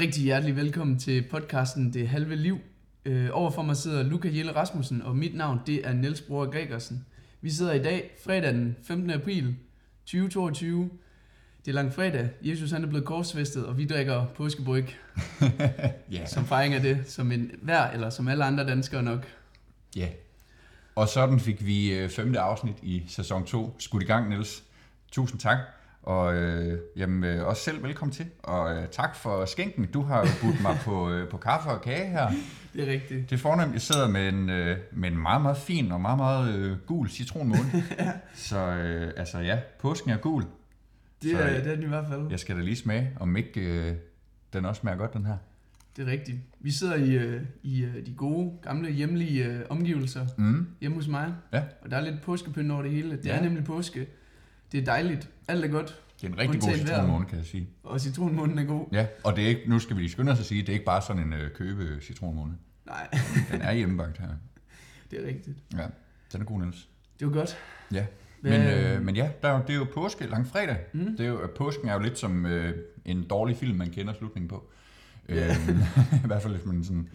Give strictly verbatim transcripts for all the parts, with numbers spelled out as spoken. Rigtig hjertelig velkommen til podcasten Det Halve Liv. Øh, overfor mig sidder Luca Jelle Rasmussen, og mit navn det er Niels Bror Gregersen. Vi sidder i dag, fredag den femtende april tyve toogtyve. Det er lang fredag. Jesus han er blevet korsfæstet, og vi drikker påskebryg. yeah. Som fejring af det, som en hver, eller som alle andre danskere nok. Ja, yeah. Og sådan fik vi femte afsnit i sæson to skudt i gang, Niels. Tusind tak. Og øh, jamen, øh, også selv velkommen til, og øh, tak for skænken. Du har jo budt mig på, øh, på kaffe og kage her. Det er rigtigt. Det er fornemt, jeg sidder med en, øh, med en meget, meget fin og meget, meget øh, gul citronmåne. ja. Så øh, altså ja, påsken er gul. Det, så, øh, det er den i hvert fald. Jeg skal da lige smage, om ikke øh, den også smager godt, den her. Det er rigtigt. Vi sidder i, øh, i øh, de gode, gamle, hjemlige øh, omgivelser mm. hjemme hos mig. Ja. Og der er lidt påskepynt over det hele. Det ja. er nemlig påske. Det er dejligt. Alt er godt. Det er en rigtig god citronmåne, kan jeg sige. Og citronmånen er god. Ja, og det er ikke, nu skal vi lige skynde os at sige, det er ikke bare sådan en øh, købe citronmåne. Nej. Den er hjemmebagt her. Det er rigtigt. Ja, den er god, Niels. Det var godt. Ja, men, øh, men ja, der er jo, det er jo påske, langfredag. Mm. Det er jo, påsken er jo lidt som øh, en dårlig film, man kender slutningen på. Yeah. I hvert fald hvis man sådan,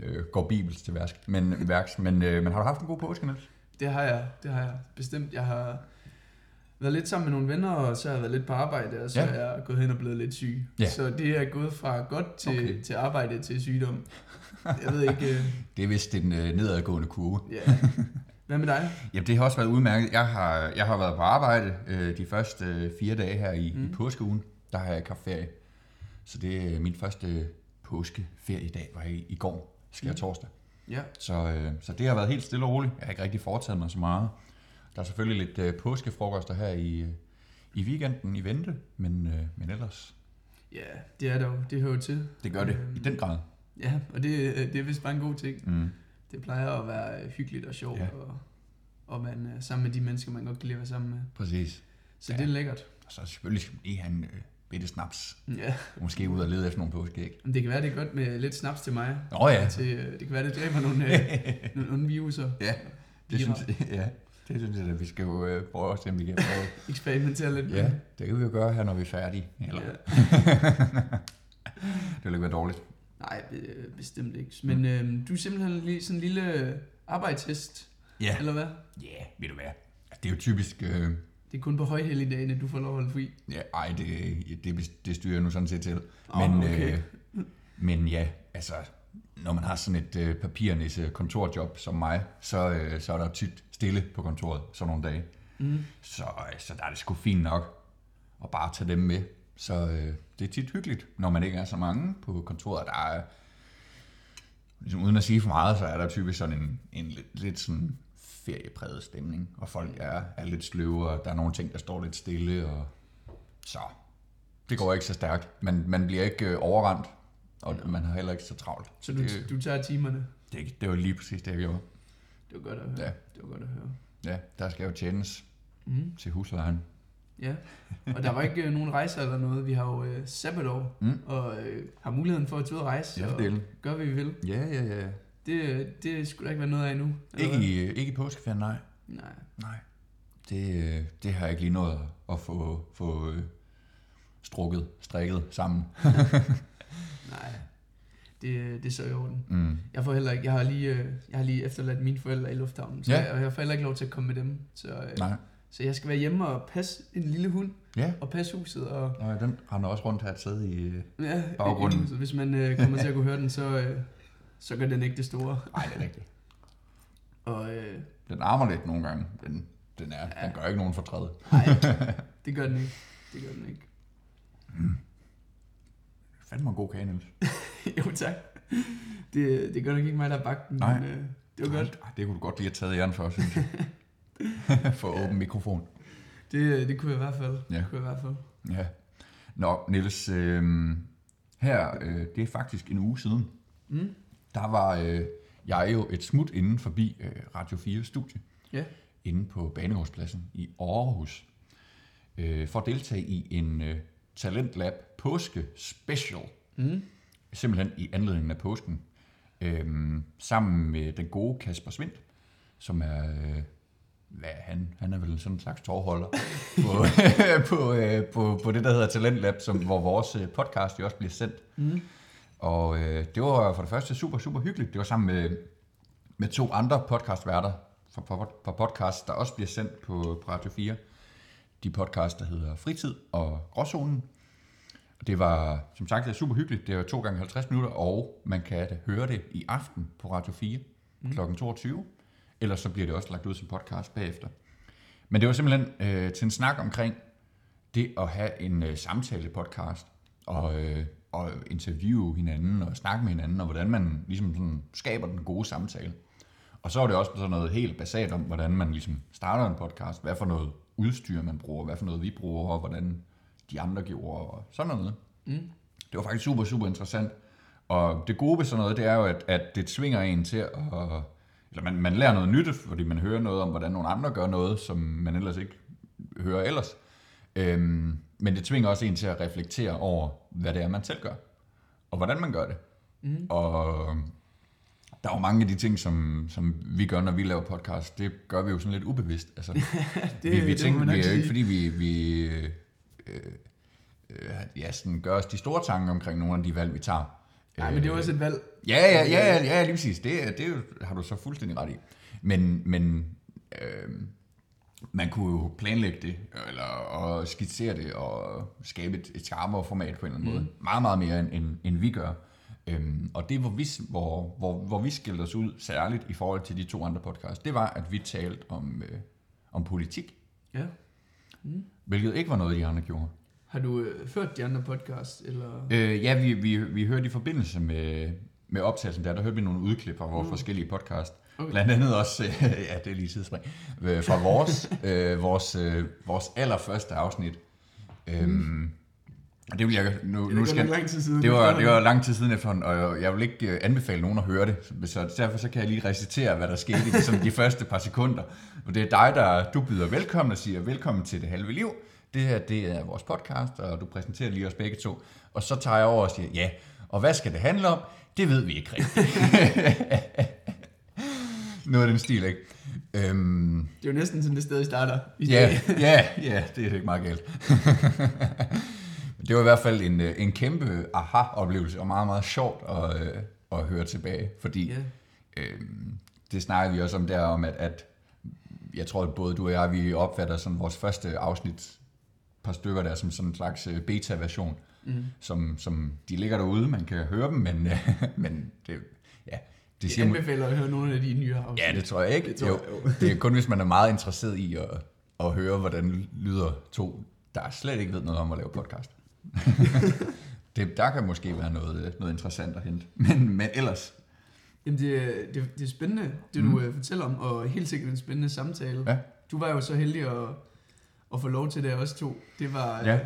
øh, går bibelsk til værks. Men, værks. men, øh, men har du haft en god påske, Niels? Det har jeg, det har jeg bestemt. Jeg har... Jeg har været lidt sammen med nogle venner, og så har jeg været lidt på arbejde, og så ja. er jeg gået hen og blevet lidt syg. Ja. Så det er gået fra godt til, okay. til arbejde til sygdom. Jeg ved ikke... Uh... Det er vist en uh, nedadgående kurve. Ja. Hvad med dig? Jamen, det har også været udmærket. Jeg har, jeg har været på arbejde øh, de første øh, fire dage her i, mm. i påskeugen. Der har jeg ikke haft ferie. Så det er min første påskeferiedag, var jeg i, i går, skær torsdag. Ja. Så, øh, så det har været helt stille og roligt. Jeg har ikke rigtig foretaget mig så meget. Der er selvfølgelig lidt øh, påskefrokoster her i, øh, i weekenden i vente, men, øh, men ellers... Ja, det er der jo. Det hører til. Det gør det, øhm, i den grad. Ja, og det, øh, det er vist bare en god ting. Mm. Det plejer at være hyggeligt og sjovt, ja. og, og man er sammen med de mennesker, man godt kan leve sammen med. Præcis. Så ja. det er lækkert. Og så selvfølgelig skal man lige have en øh, bitte snaps. Ja. Måske ud og lede efter nogle påskeæg. Det kan være, det er godt med lidt snaps til mig. Åh ja. Til, øh, det kan være, det dræber nogle, øh, nogle, nogle viruser. Ja, det synes jeg. Ja. Det synes jeg, at vi skal jo øh, prøve at stemme igennem. Eksperimentere lidt. Ja, det kan vi jo gøre her, når vi er færdige. Eller? Ja. Det vil ikke være dårligt. Nej, bestemt ikke. Men øh, du er simpelthen lige sådan en lille arbejdshest, ja. eller hvad? Ja, yeah, ved du hvad. Altså, det er jo typisk... Øh... Det er kun på højhelligdagene, at du får lov at holde fri. Ja, ej, det, det, det styrer jeg nu sådan set til. Oh, men, okay. øh, men ja, altså... Når man har sådan et øh, papirnisse kontorjob som mig, så, øh, så er der tit stille på kontoret sådan nogle dage. Mm. Så, øh, så der er det sgu fint nok at bare tage dem med. Så øh, det er tit hyggeligt, når man ikke er så mange på kontoret. Der er, ligesom, uden at sige for meget, så er der typisk sådan en, en lidt, lidt sådan feriepræget stemning. Og folk er, er lidt sløve, og der er nogle ting, der står lidt stille. Og så det går ikke så stærkt. Man, man bliver ikke øh, overrendt. Og man har heller ikke så travlt. Så du, det, du tager timerne? Det, det var lige præcis det, jeg gjorde. Det var godt at høre. Ja. Det var godt at høre. Ja, der skal jo tjenes mm. til huslejen. Ja, og der var ikke nogen rejser eller noget. Vi har jo øh, sabbatår, mm. og øh, har muligheden for at tage ud og rejse. Ja, og gør, hvad vi vil. Ja, ja, ja. Det, det skulle der ikke være noget af endnu. Ikke i, ikke i påskeferien, nej. Nej. Nej. Det, det har jeg ikke lige nået at få, få øh, strukket, strikket sammen. Nej, det, det er så i orden. Mm. Jeg får heller ikke, jeg har lige, jeg har lige efterladt mine forældre i lufthavnen, så yeah. jeg, jeg får heller ikke lov til at komme med dem. Så, øh, så jeg skal være hjemme og passe en lille hund yeah. og passe huset. Og Nå, ja, den render også rundt her et sted i ja, baggrunden. Ikke, hvis man øh, kommer til at kunne høre den, så, øh, så gør den ikke det store. Nej, det er rigtigt. Og, øh, den armer lidt nogle gange. Den, den, er, ja. den gør ikke nogen fortræd. Nej, det gør den ikke. Det gør den ikke. Mm. Fandme en god kage, Niels. Jo, tak. Det, det gør nok ikke mig, der bagte den. Nej. Men, øh, det var godt. Ej, det kunne du godt lige have taget hjernen for, synes jeg. For åben ja. mikrofon. Det, det kunne jeg i hvert fald. Ja. Det kunne jeg i hvert fald. Ja. Nå, Niels, øh, her, øh, det er faktisk en uge siden. Mm. Der var øh, jeg jo et smut inden forbi øh, Radio fire studie. Ja. Inde på Banegårdspladsen i Aarhus. Øh, for at deltage i en... Øh, Talentlab påske special, mm. simpelthen i anledningen af påsken, øhm, sammen med den gode Kasper Svindt, som er øh, hvad han, han er vel sådan en slags tårholder på, på, øh, på, på det, der hedder Talentlab, som, hvor vores podcast jo også bliver sendt. Mm. Og øh, det var for det første super, super hyggeligt. Det var sammen med, med to andre podcastværter fra, fra, fra podcast, der også bliver sendt på, på Radio fire. De podcast, der hedder Fritid og Gråzonen. Det var, som sagt, super hyggeligt. Det var to gange halvtreds minutter, og man kan høre det i aften på Radio fire mm. klokken toogtyve. Ellers så bliver det også lagt ud som podcast bagefter. Men det var simpelthen øh, til en snak omkring det at have en øh, samtale-podcast, og, øh, og interviewe hinanden, og snakke med hinanden, og hvordan man ligesom sådan skaber den gode samtale. Og så var det også sådan noget helt basalt om, hvordan man ligesom starter en podcast, hvad for noget udstyr man bruger, hvad for noget vi bruger, og hvordan de andre gjorde, og sådan noget. Mm. Det var faktisk super, super interessant. Og det gode ved sådan noget, det er jo, at, at det tvinger en til at... Eller man, man lærer noget nyt, fordi man hører noget om, hvordan nogle andre gør noget, som man ellers ikke hører ellers. Øhm, men det tvinger også en til at reflektere over, hvad det er, man selv gør, og hvordan man gør det. Mm. Og der er jo mange af de ting, som, som vi gør, når vi laver podcast, det gør vi jo sådan lidt ubevidst. Altså, det, vi vi det tænker, vi er jo ikke, fordi vi... vi øh, øh, ja, sådan gør os de store tanker omkring nogle af de valg, vi tager. Nej, men det er også et valg. Ja, ja, ja, ja, lige præcis. Det, det har du så fuldstændig ret i. Men, men øh, man kunne jo planlægge det, eller og skitsere det, og skabe et, et skarpere format på en eller anden mm. måde. Meget, meget mere, end, end, end vi gør. Øhm, og det, hvor vi, hvor, hvor, hvor vi skilte os ud særligt i forhold til de to andre podcasts, det var, at vi talte om, øh, om politik. Ja. Mm. Hvilket ikke var noget, de andre gjorde. Har du øh, hørt de andre podcasts? Eller? Øh, ja, vi, vi, vi hørte i forbindelse med, med optagelsen der, der hørte vi nogle udklip fra vores uh. forskellige podcasts. Okay. Blandt andet også, øh, ja, det er lige tidsspring, øh, fra vores, øh, vores, øh, vores allerførste afsnit. Øhm, mm. Det vil jeg... Nu, nu skal, lang tid siden. Det var, det var lang tid siden efterhånden, og jeg vil ikke anbefale nogen at høre det, så derfor så kan jeg lige recitere, hvad der skete i ligesom de første par sekunder. Og det er dig, der du byder velkommen og siger, velkommen til Det Halve Liv. Det her, det er vores podcast, og du præsenterer lige os begge to. Og så tager jeg over og siger, ja, og hvad skal det handle om? Det ved vi ikke rigtigt. Noget af den stil, ikke? Øhm, det er jo næsten sådan det sted, I starter. I ja, ja, ja, det er ikke meget galt. Det var i hvert fald en, en kæmpe aha-oplevelse, og meget, meget sjovt at, øh, at høre tilbage. Fordi yeah. øh, det snakker vi også om der, om at, at jeg tror, at både du og jeg, vi opfatter sådan vores første afsnit, par stykker der, som sådan en slags beta-version, mm. som, som de ligger derude, man kan høre dem, men, men det, ja, det siger... Jeg anbefaler at høre nogle af de nye afsnit. Ja, det tror jeg ikke. Det, tror jeg. Jo, det er kun, hvis man er meget interesseret i at, at høre, hvordan lyder to, der slet ikke ved noget om at lave podcast. det, der kan måske være noget, noget interessant at hente, men, men ellers... Jamen, det, det, det er spændende, det mm. du fortæller om, og helt sikkert en spændende samtale. Ja. Du var jo så heldig at... Og få lov til det også to. Det var ja.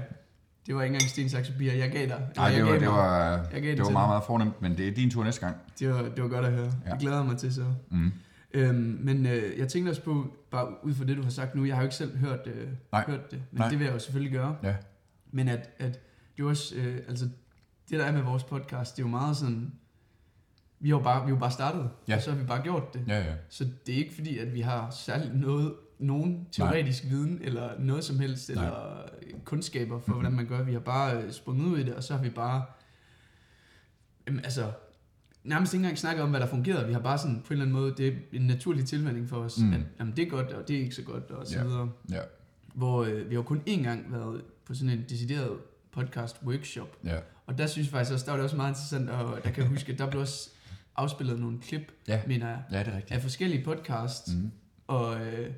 det var ikke engang Sten Saxe Bier. Jeg gav dig. Nej, det var det var det var, det var meget meget fornemt, men det er din tur næste gang. Det var det var godt at høre. Ja. Jeg glæder mig til så. Mm. Øhm, men øh, jeg tænkte også på bare ud fra det du har sagt nu. Jeg har jo ikke selv hørt øh, hørt det, men Nej. det vil jeg jo selvfølgelig gøre. Ja. Men at at det også øh, altså det der er med vores podcast, det er jo meget sådan vi har jo bare vi har jo bare startet, ja. og så har vi bare gjort det. Ja, ja. Så det er ikke fordi at vi har særlig noget nogen teoretisk Nej. viden, eller noget som helst, Nej. eller kundskaber for, hvordan man gør. Vi har bare sprunget ud i det, og så har vi bare, øhm, altså, nærmest ikke engang snakket om, hvad der fungerede. Vi har bare sådan, på en eller anden måde, det er en naturlig tilvænning for os, mm. at jamen, det er godt, og det er ikke så godt, og så yeah. videre. Yeah. Hvor øh, vi har kun én gang været på sådan en decideret podcast-workshop, yeah. og der synes jeg faktisk også, der var det også meget interessant, og der kan jeg huske, at der blev også afspillet nogle klip, yeah. mener jeg, ja, det er rigtigt. af forskellige podcasts, mm. og... Øh,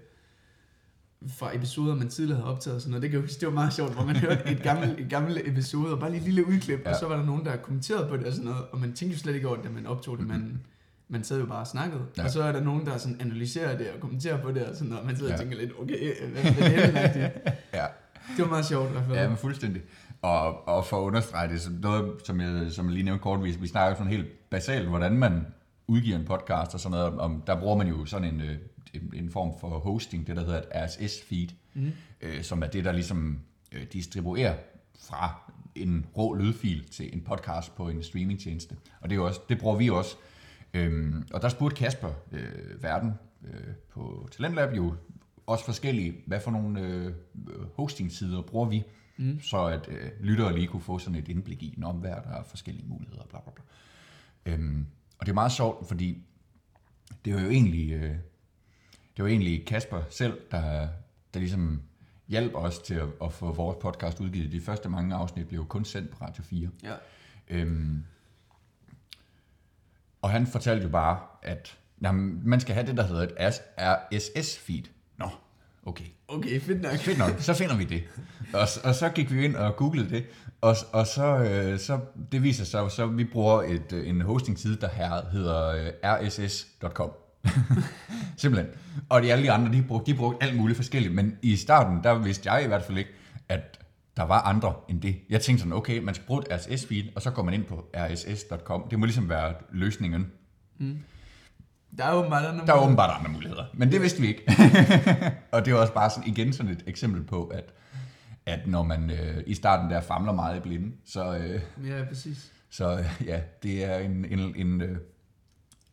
fra episoder, man tidligere havde optaget og sådan noget. Det kan jeg huske, det var meget sjovt, hvor man hørte et gammelt, et gammelt episode, og bare lige et lille udklip, ja. og så var der nogen, der kommenterede på det og sådan noget, og man tænkte jo slet ikke over det, da man optog det, man, man sad jo bare og snakkede. Ja. Og så er der nogen, der sådan analyserer det og kommenterer på det og sådan noget, og man sidder ja. og tænker lidt, okay, hvad er det her? ja. Det var meget sjovt i hvert fald. Ja, men fuldstændig. Og, og for at understrege det, så noget, som jeg, som jeg lige nævnte kort, vi, vi snakker jo sådan helt basalt, hvordan man udgiver en podcast og sådan noget, om, der bruger man jo sådan en... en form for hosting, det der hedder et R S S feed, mm. øh, som er det, der ligesom øh, distribuerer fra en rå lydfil til en podcast på en streamingtjeneste. Og det, er også, det bruger vi også. Øhm, og der spurgte Kasper øh, Verden øh, på Talentlab jo også forskellige, hvad for nogle øh, hosting-sider bruger vi, mm. så at øh, lyttere lige kunne få sådan et indblik i, om hver der er forskellige muligheder, bla bla bla. Øhm, og det er meget sjovt, fordi det var jo egentlig, øh, det var egentlig Kasper selv, der, der ligesom hjalp os til at, at få vores podcast udgivet. De første mange afsnit blev jo kun sendt på Radio fire. Ja. Øhm, og han fortalte jo bare, at jamen, man skal have det, der hedder et R S S feed. Nå, okay. Okay, fedt nok. Fedt nok, så finder vi det. Og, og så gik vi ind og googlede det, og, og så, øh, så det viser sig, så vi bruger et, en hostingside, der her hedder øh, r s s punktum com. Simpelthen. Og de alle de andre, de brugte, de brugte alt muligt forskelligt, men i starten, der vidste jeg i hvert fald ikke, at der var andre end det. Jeg tænkte sådan, okay, man skal bruge et R S S feed, og så går man ind på r s s punktum com. Det må ligesom være løsningen. Mm. Der er åbenbart andre, der er åbenbart andre muligheder, men det vidste vi ikke. Og det er også bare sådan, igen sådan et eksempel på, at, at når man øh, i starten der famler meget i blinde, så, øh, ja, præcis. så øh, ja, det er en, en, en øh,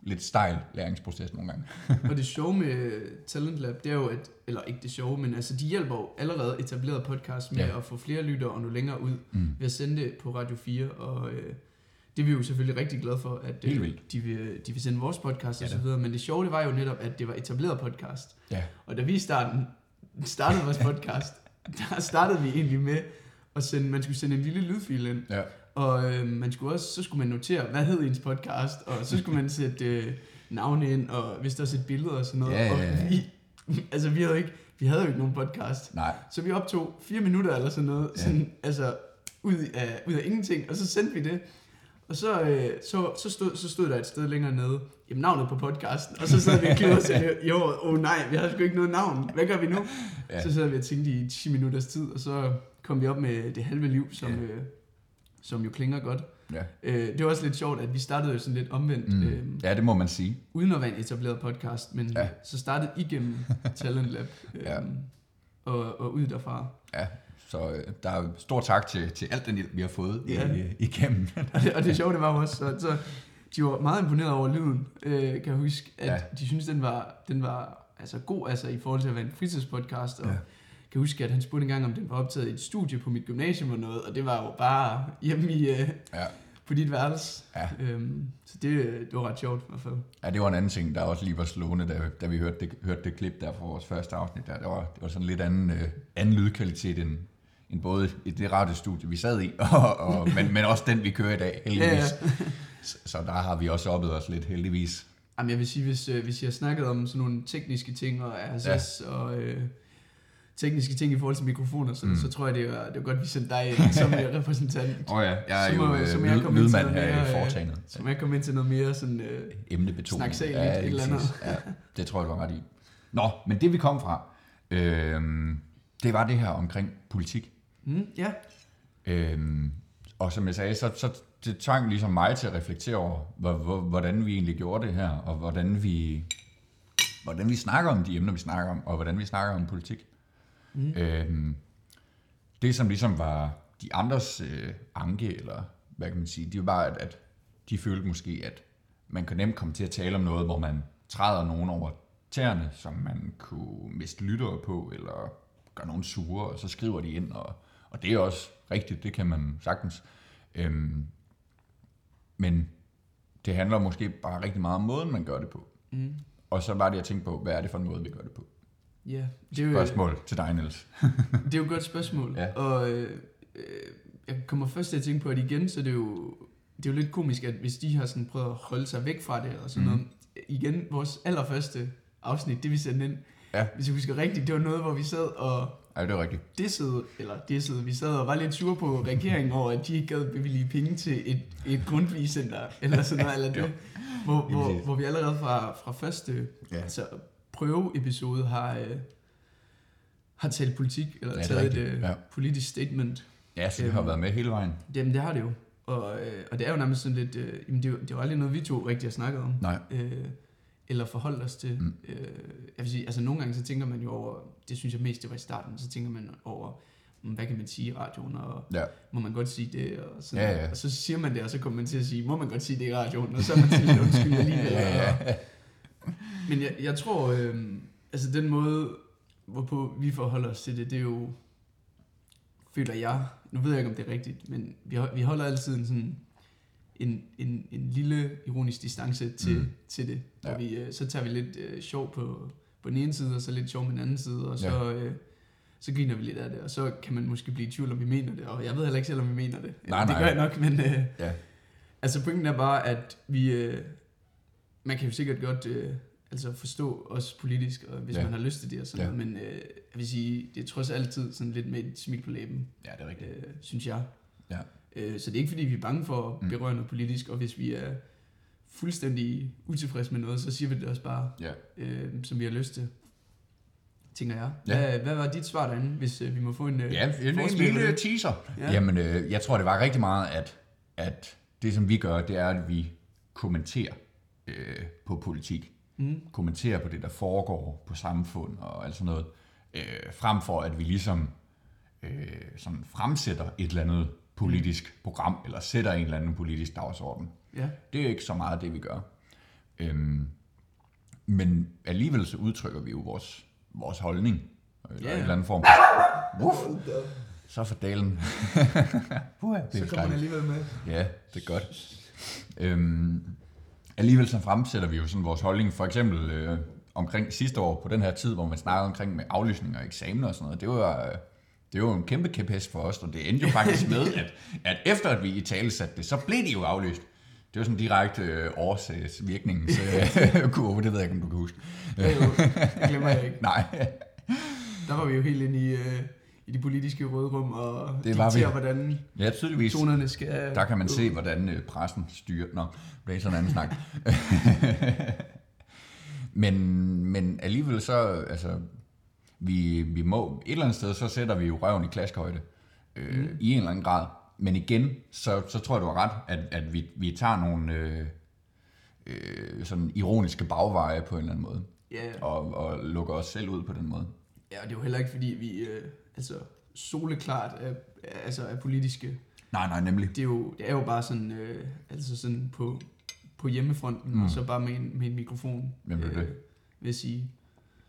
lidt stejl læringsproces nogle gange. Og det sjove med Talentlab, det er jo, at, eller ikke det sjove, men altså de hjælper jo allerede etablerede podcasts med ja. At få flere lyttere og nå længere ud mm. ved at sende det på Radio fire og... Øh, det er vi jo selvfølgelig rigtig glade for, at de vil, de vil sende vores podcast ja, og så videre. Men det sjove, det var jo netop, at det var etableret podcast. Ja. Og da vi startede, startede vores podcast, der startede vi egentlig med, at sende, man skulle sende en lille lydfil ind. Ja. Og øh, man skulle også, så skulle man notere, hvad hed ens podcast, og så skulle man sætte øh, navne ind, og hvis der også et billede og sådan noget. Ja, ja, ja. Og vi, altså, vi havde jo ikke, vi havde jo ikke nogen podcast. Nej. Så vi optog fire minutter eller sådan noget, ja. sådan, altså ud af, ud af ingenting, og så sendte vi det. Og så, øh, så, så, stod, så stod der et sted længere nede, jamen navnet på podcasten, og så sad vi og klippede og sagde, jo, åh oh, nej, vi har sgu ikke noget navn, hvad gør vi nu? Ja. Så sad vi og tænkte i ti minutters tid, og så kom vi op med Det Halve Liv, som, ja. øh, som jo klinger godt. Ja. Øh, det var også lidt sjovt, at vi startede jo sådan lidt omvendt. Mm. Øh, ja, det må man sige. Uden at være en etableret podcast, men ja. Så startede igennem Talentlab øh, ja. og, og ud derfra. Ja. Så øh, der er stor tak til, til alt den hjælp, vi har fået ja. øh, igennem. og, det, og det sjove, det var også, så, så de var meget imponeret over lyden, øh, kan jeg huske, at ja. de synes den var, den var altså, god altså, i forhold til at være en fritidspodcast. Og ja. kan huske, at han spurgte engang, om den var optaget i et studie på mit gymnasium og noget, og det var jo bare hjemme i, øh, ja. på dit værelse. Ja. Øhm, så det, det var ret sjovt i hvert fald. Ja, det var en anden ting, der også lige var slående, da, da vi hørte det, hørte det klip der fra vores første afsnit. Der, der var, det var sådan lidt anden, øh, anden lydkvalitet end... end både i det radiostudie, vi sad i, og, og, men, men også den, vi kører i dag, heldigvis. Ja, ja. Så, så der har vi også oppet os lidt, heldigvis. Jamen, jeg vil sige, hvis, øh, hvis I har snakket om sådan nogle tekniske ting, og R S S, ja. og øh, tekniske ting i forhold til mikrofoner, så, mm. så, så tror jeg, det var, det var godt, at vi sendte dig som repræsentant. Åh oh ja, jeg er jo øh, lydmand her i foretagendet. Så må jeg komme ind til noget mere sådan... Øh, emnebetoning. Snaksaligt, ja, et eller andet. Ja, det tror jeg, du var ret i. Nå, men det vi kom fra, øh, det var det her omkring politik. Mm, yeah. øhm, og som jeg sagde, så, så det tvang ligesom mig til at reflektere over, hvordan vi egentlig gjorde det her, og hvordan vi, hvordan vi snakker om de emner, vi snakker om, og hvordan vi snakker om politik. Mm. Øhm, det, som ligesom var de andres øh, anke, eller hvad kan man sige, det var bare, at, at de følte måske, at man kunne nemt komme til at tale om noget, hvor man træder nogen over tæerne, som man kunne miste lyttere på, eller... gør nogen sure, og så skriver de ind, og, og det er også rigtigt, det kan man sagtens. Øhm, men det handler måske bare rigtig meget om måden, man gør det på. Mm. Og så var det, jeg tænkte på, hvad er det for en måde, vi gør det på? Yeah, det er jo, spørgsmål til dig, Niels. Det er jo et godt spørgsmål, ja. og øh, jeg kommer først til at tænke på det igen, så det er jo, det er jo lidt komisk, at hvis de har sådan prøvet at holde sig væk fra det, og sådan mm. noget. Igen, vores allerførste afsnit, det vi sendte ind, ja. Hvis jeg husker rigtigt, det var noget, hvor vi sad og... Ej, det var rigtigt. Dissede, eller dissede, vi sad og var lidt sure på regeringen over, at de ikke gad bevillige penge til et, et Grundtvig-center, eller sådan noget, eller det. Hvor, hvor, hvor vi allerede fra, fra første ja. altså, prøveepisode har, øh, har talt politik, eller ja, taget et øh, ja. politisk statement. Ja, så det æm, har været med hele vejen. Jamen, det har det jo. Og, øh, og det er jo nærmest sådan lidt... Øh, jamen, det, det var aldrig noget, vi to rigtig har snakket om. Nej. Øh, eller forholde os til. Mm. Øh, jeg vil sige, altså nogle gange så tænker man jo over, det synes jeg mest det var i starten, så tænker man over, hvad kan man sige i radioen, og ja. må man godt sige det, og, sådan ja, ja. og så siger man det, og så kommer man til at sige, må man godt sige det i radioen, og så er man til at undskylde alligevel. ja, ja. Men jeg, jeg tror, øh, altså den måde, hvorpå vi forholder os til det, det er jo, føler jeg, nu ved jeg ikke, om det er rigtigt, men vi, vi holder altid en sådan, en, en, en lille ironisk distance til, mm. til det, og ja. vi, så tager vi lidt øh, sjov på, på den ene side, og så lidt sjov på den anden side, og så... Ja. Øh, så griner vi lidt af det, og så kan man måske blive i tvivl, om vi mener det, og jeg ved heller ikke selv, om vi mener det. Nej, det gør nej. jeg nok, men øh, ja. altså pointen er bare, at vi, øh, man kan jo sikkert godt øh, altså forstå os politisk, og hvis ja. man har lyst til det og sådan ja. noget, men øh, jeg vil sige, det er trods altid sådan lidt med et smil på læben, ja, det er rigtigt. Øh, synes jeg. Ja. Øh, så det er ikke, fordi vi er bange for at berøre mm. noget politisk, og hvis vi er fuldstændig utilfredse med noget, så siger vi det også bare, ja. øh, som vi har lyst til. Tænker jeg. Ja. Hvad, hvad var dit svar derinde, hvis øh, vi må få en øh, ja, en lille teaser? Ja. Jamen, øh, jeg tror, det var rigtig meget, at, at det, som vi gør, det er, at vi kommenterer øh, på politik. Mm. Kommenterer på det, der foregår på samfund og alt sådan noget. Øh, frem for, at vi ligesom øh, sådan fremsætter et eller andet politisk mm. program, eller sætter en eller anden politisk dagsorden. Ja. Det er ikke så meget det, vi gør. Øhm, men alligevel så udtrykker vi jo vores vores holdning, eller yeah. en eller anden form. Uff, så for dalen. Så kommer man alligevel med. Ja, det er godt. Øhm, alligevel så fremsætter vi jo sådan vores holdning, for eksempel øh, omkring sidste år, på den her tid, hvor man snakkede omkring med aflysninger og eksamener og sådan noget, det var, øh, det var en kæmpe kæphest for os, og det endte jo faktisk med, at, at efter at vi i tale satte det, så blev det jo aflyst. Det var sådan direkte øh, årsagsvirkningen til øh, kurve, det ved jeg ikke, om du kan huske. Ja, jo, det glemmer jeg ikke. Nej. Der var vi jo helt inde i, øh, i de politiske rødrum og diktere, hvordan ja, tydeligvis. Tonerne skal... Der kan man se, hvordan øh, pressen styrer... Nå, det er sådan en anden snak. men, men alligevel så... Altså, vi, vi må... Et eller andet sted, så sætter vi jo røven i klaskehøjde øh, mm. i en eller anden grad. Men igen, så, så tror jeg, du har ret, at, at vi, vi tager nogle øh, øh, sådan ironiske bagveje på en eller anden måde. Yeah. Og, og lukker os selv ud på den måde. Ja, og det er jo heller ikke, fordi vi øh, altså, soleklart er, altså, er politiske. Nej, nej, nemlig. Det er jo, det er jo bare sådan, øh, altså sådan på, på hjemmefronten, mm. og så bare med en, med en mikrofon, Jamen, øh, det. vil jeg sige.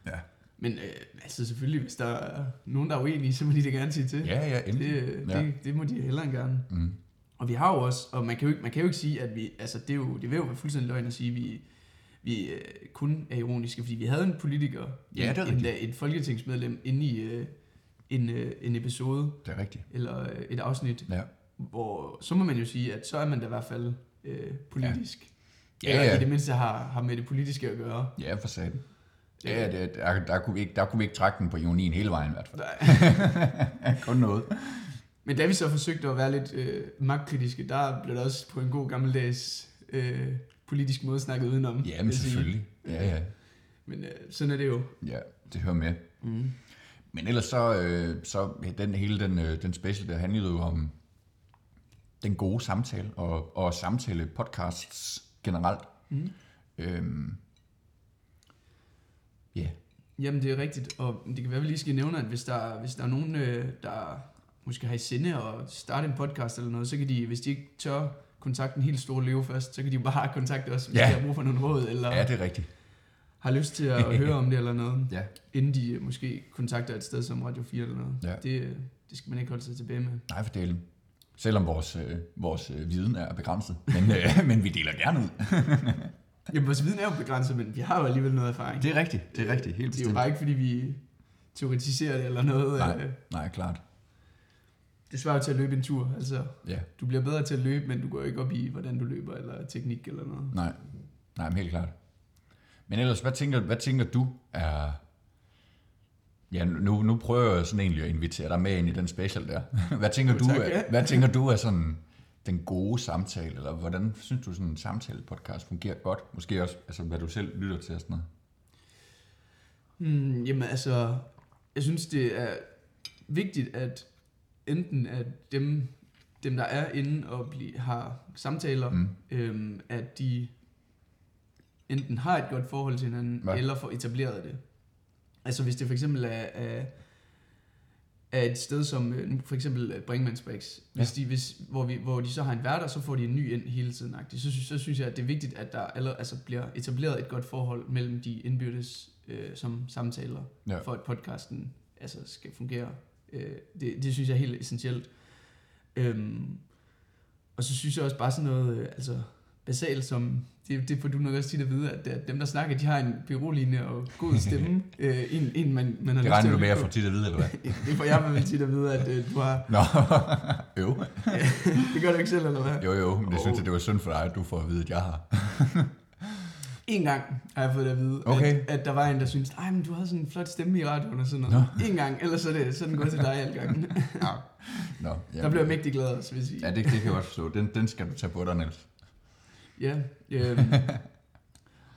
Ja. Men øh, altså selvfølgelig, hvis der er nogen, der er uenige, så må de det gerne sige til. Ja, ja, endelig. Det, ja. det, det må de hellere end gerne. Mm. Og vi har jo også, og man kan jo ikke, man kan jo ikke sige, at vi, altså det er jo, det vil jo være fuldstændig løgn at sige, at vi, vi øh, kun er ironiske, fordi vi havde en politiker, ja, en, en, en folketingsmedlem, inde i øh, en, øh, en episode. Det er rigtigt. Eller øh, et afsnit, ja. hvor så må man jo sige, at så er man da i hvert fald øh, politisk. Ja. Ja, eller ja. i det mindste har, har med det politiske at gøre. Ja, for satan. Ja, det, der, der, kunne vi ikke, der kunne vi ikke trække den på ironien hele vejen i hvert fald. Nej. Kun noget. Men da vi så forsøgte at være lidt øh, magtkritiske, der blev der også på en god gammeldags øh, politisk måde snakket udenom. Ja, men selvfølgelig. Ja, ja. Men øh, sådan er det jo. Ja, det hører med. Mm. Men ellers så, øh, så den hele den, øh, den special, der handlede jo om den gode samtale og, og samtale podcasts generelt. Mm. Øhm, Yeah. Jamen det er rigtigt, og det kan være, vi lige skal nævne, at hvis der, hvis der er nogen, der måske har i sinde og starte en podcast eller noget, så kan de, hvis de ikke tør kontakte en helt stor leve først, så kan de bare kontakte os, hvis yeah. de har brug for nogle råd, eller ja, det er rigtigt. har lyst til at høre om det eller noget, yeah. inden de måske kontakter et sted som Radio fire eller noget. Yeah. Det, det skal man ikke holde sig tilbage med. Nej, for delen. Selvom vores, øh, vores øh, viden er begrænset, men, øh, men vi deler gerne ud. Jamen, vores viden er jo begrænset, men vi har jo alligevel noget erfaring. Det er rigtigt, det er rigtigt, helt bestemt. Det er jo bare ikke, fordi vi teoretiserer det eller noget. Nej, øh, nej, klart. Det svarer jo til at løbe en tur, altså. Ja. Du bliver bedre til at løbe, men du går ikke op i, hvordan du løber, eller teknik eller noget. Nej, nej, men helt klart. Men ellers, hvad tænker, hvad tænker du er... Ja, nu, nu prøver jeg sådan egentlig at invitere dig med ind i den special der. Hvad tænker, jo, tak, du, er, hvad tænker du er sådan... den gode samtale, eller hvordan synes du sådan en samtale-podcast fungerer godt? Måske også, altså, hvad du selv lytter til og sådan noget. Mm, jamen altså, jeg synes det er vigtigt, at enten at dem, dem der er inde og blive, har samtaler, mm. øhm, at de enten har et godt forhold til hinanden, Hva? eller får etableret det. Altså hvis det for eksempel er... er af et sted som for eksempel Bringman's Breaks, hvis ja. de hvis hvor vi hvor de så har en vært, og så får de en ny ind hele tiden. Så synes så synes jeg at det er vigtigt at der allerede, altså bliver etableret et godt forhold mellem de indbyrdes øh, som samtaler ja. for at podcasten altså skal fungere. Øh, det det synes jeg er helt essentielt. Øhm, og så synes jeg også bare sådan noget øh, altså basalt som det, det får du nok også tit at vide, at dem der snakker, de har en pyroline og god stemme, øh, en, en man, man har lyst til at lytte på. Det regner du med at få tit at vide, eller hvad? Det får jeg med tit at vide, at øh, du har... Nå, jo. Det gør du ikke selv, eller hvad? Jo, jo, men det oh. synes jeg, det var synd for dig, at du får at vide, at jeg har. En gang har jeg fået at vide, okay. at, at der var en, der syntes, ej, men du havde sådan en flot stemme i radioen og sådan noget. Nå. En gang, ellers er det sådan gået til dig alle gangen. Nå, der blev jeg mægtig glad også, hvis I... Ja, det, det kan jeg godt forstå. Den, den skal du tage på dig, Niels. Ja, øh,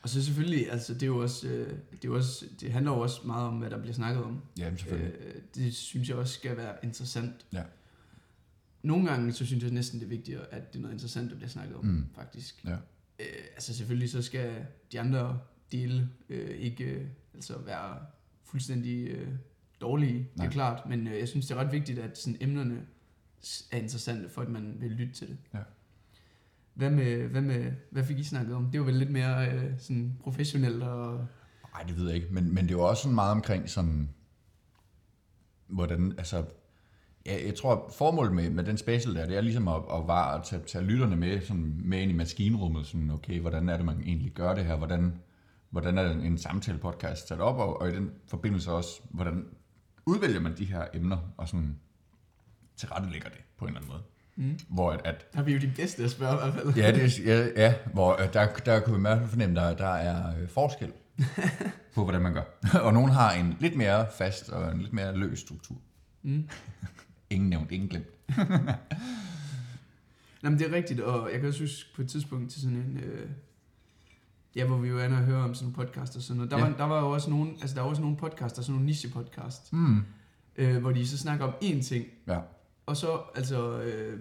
og så selvfølgelig, altså det er jo også, øh, det er jo også, det handler jo også meget om, hvad der bliver snakket om. Ja, selvfølgelig. Øh, det synes jeg også skal være interessant. Ja. Nogle gange, så synes jeg næsten det er vigtigere, at det er noget interessant, der bliver snakket om, mm. faktisk. Ja. Øh, altså selvfølgelig, så skal de andre dele øh, ikke øh, altså være fuldstændig øh, dårlige, nej. Det er klart. Men øh, jeg synes, det er ret vigtigt, at sådan, emnerne er interessante, for at man vil lytte til det. Ja. Hvad med, hvad med, hvad fik I snakket om? Det var vel lidt mere øh, sådan professionelt og... Nej, det ved jeg ikke, men, men det var også sådan meget omkring sådan, hvordan, altså, ja, jeg tror, formålet med, med den special der, det er ligesom at, at, at tage, tage lytterne med, sådan, med ind i maskinrummet, sådan, okay, hvordan er det, man egentlig gør det her, hvordan, hvordan er en samtale-podcast sat op, og, og i den forbindelse også, hvordan udvælger man de her emner, og sådan tilrettelægger det på en eller anden måde. Mm. Hvor at, at der er vi jo de bedste at spørge i hvert fald. Ja, det, ja, ja, hvor der, der kunne man i hvert fald fornemme, der, der er forskel på, hvordan man gør. Og nogen har en lidt mere fast og en lidt mere løs struktur. Mm. Ingen nævnt, ingen glemt. Nå, men det er rigtigt, og jeg kan også huske på et tidspunkt til sådan en... Øh, ja, hvor vi jo er og hører om sådan en podcast og sådan noget. Der, ja. var, der var jo også nogle, altså, der var også nogle podcaster, sådan nogle niche-podcast, mm. øh, hvor de så snakker om én ting. Ja. Og så, altså, øh,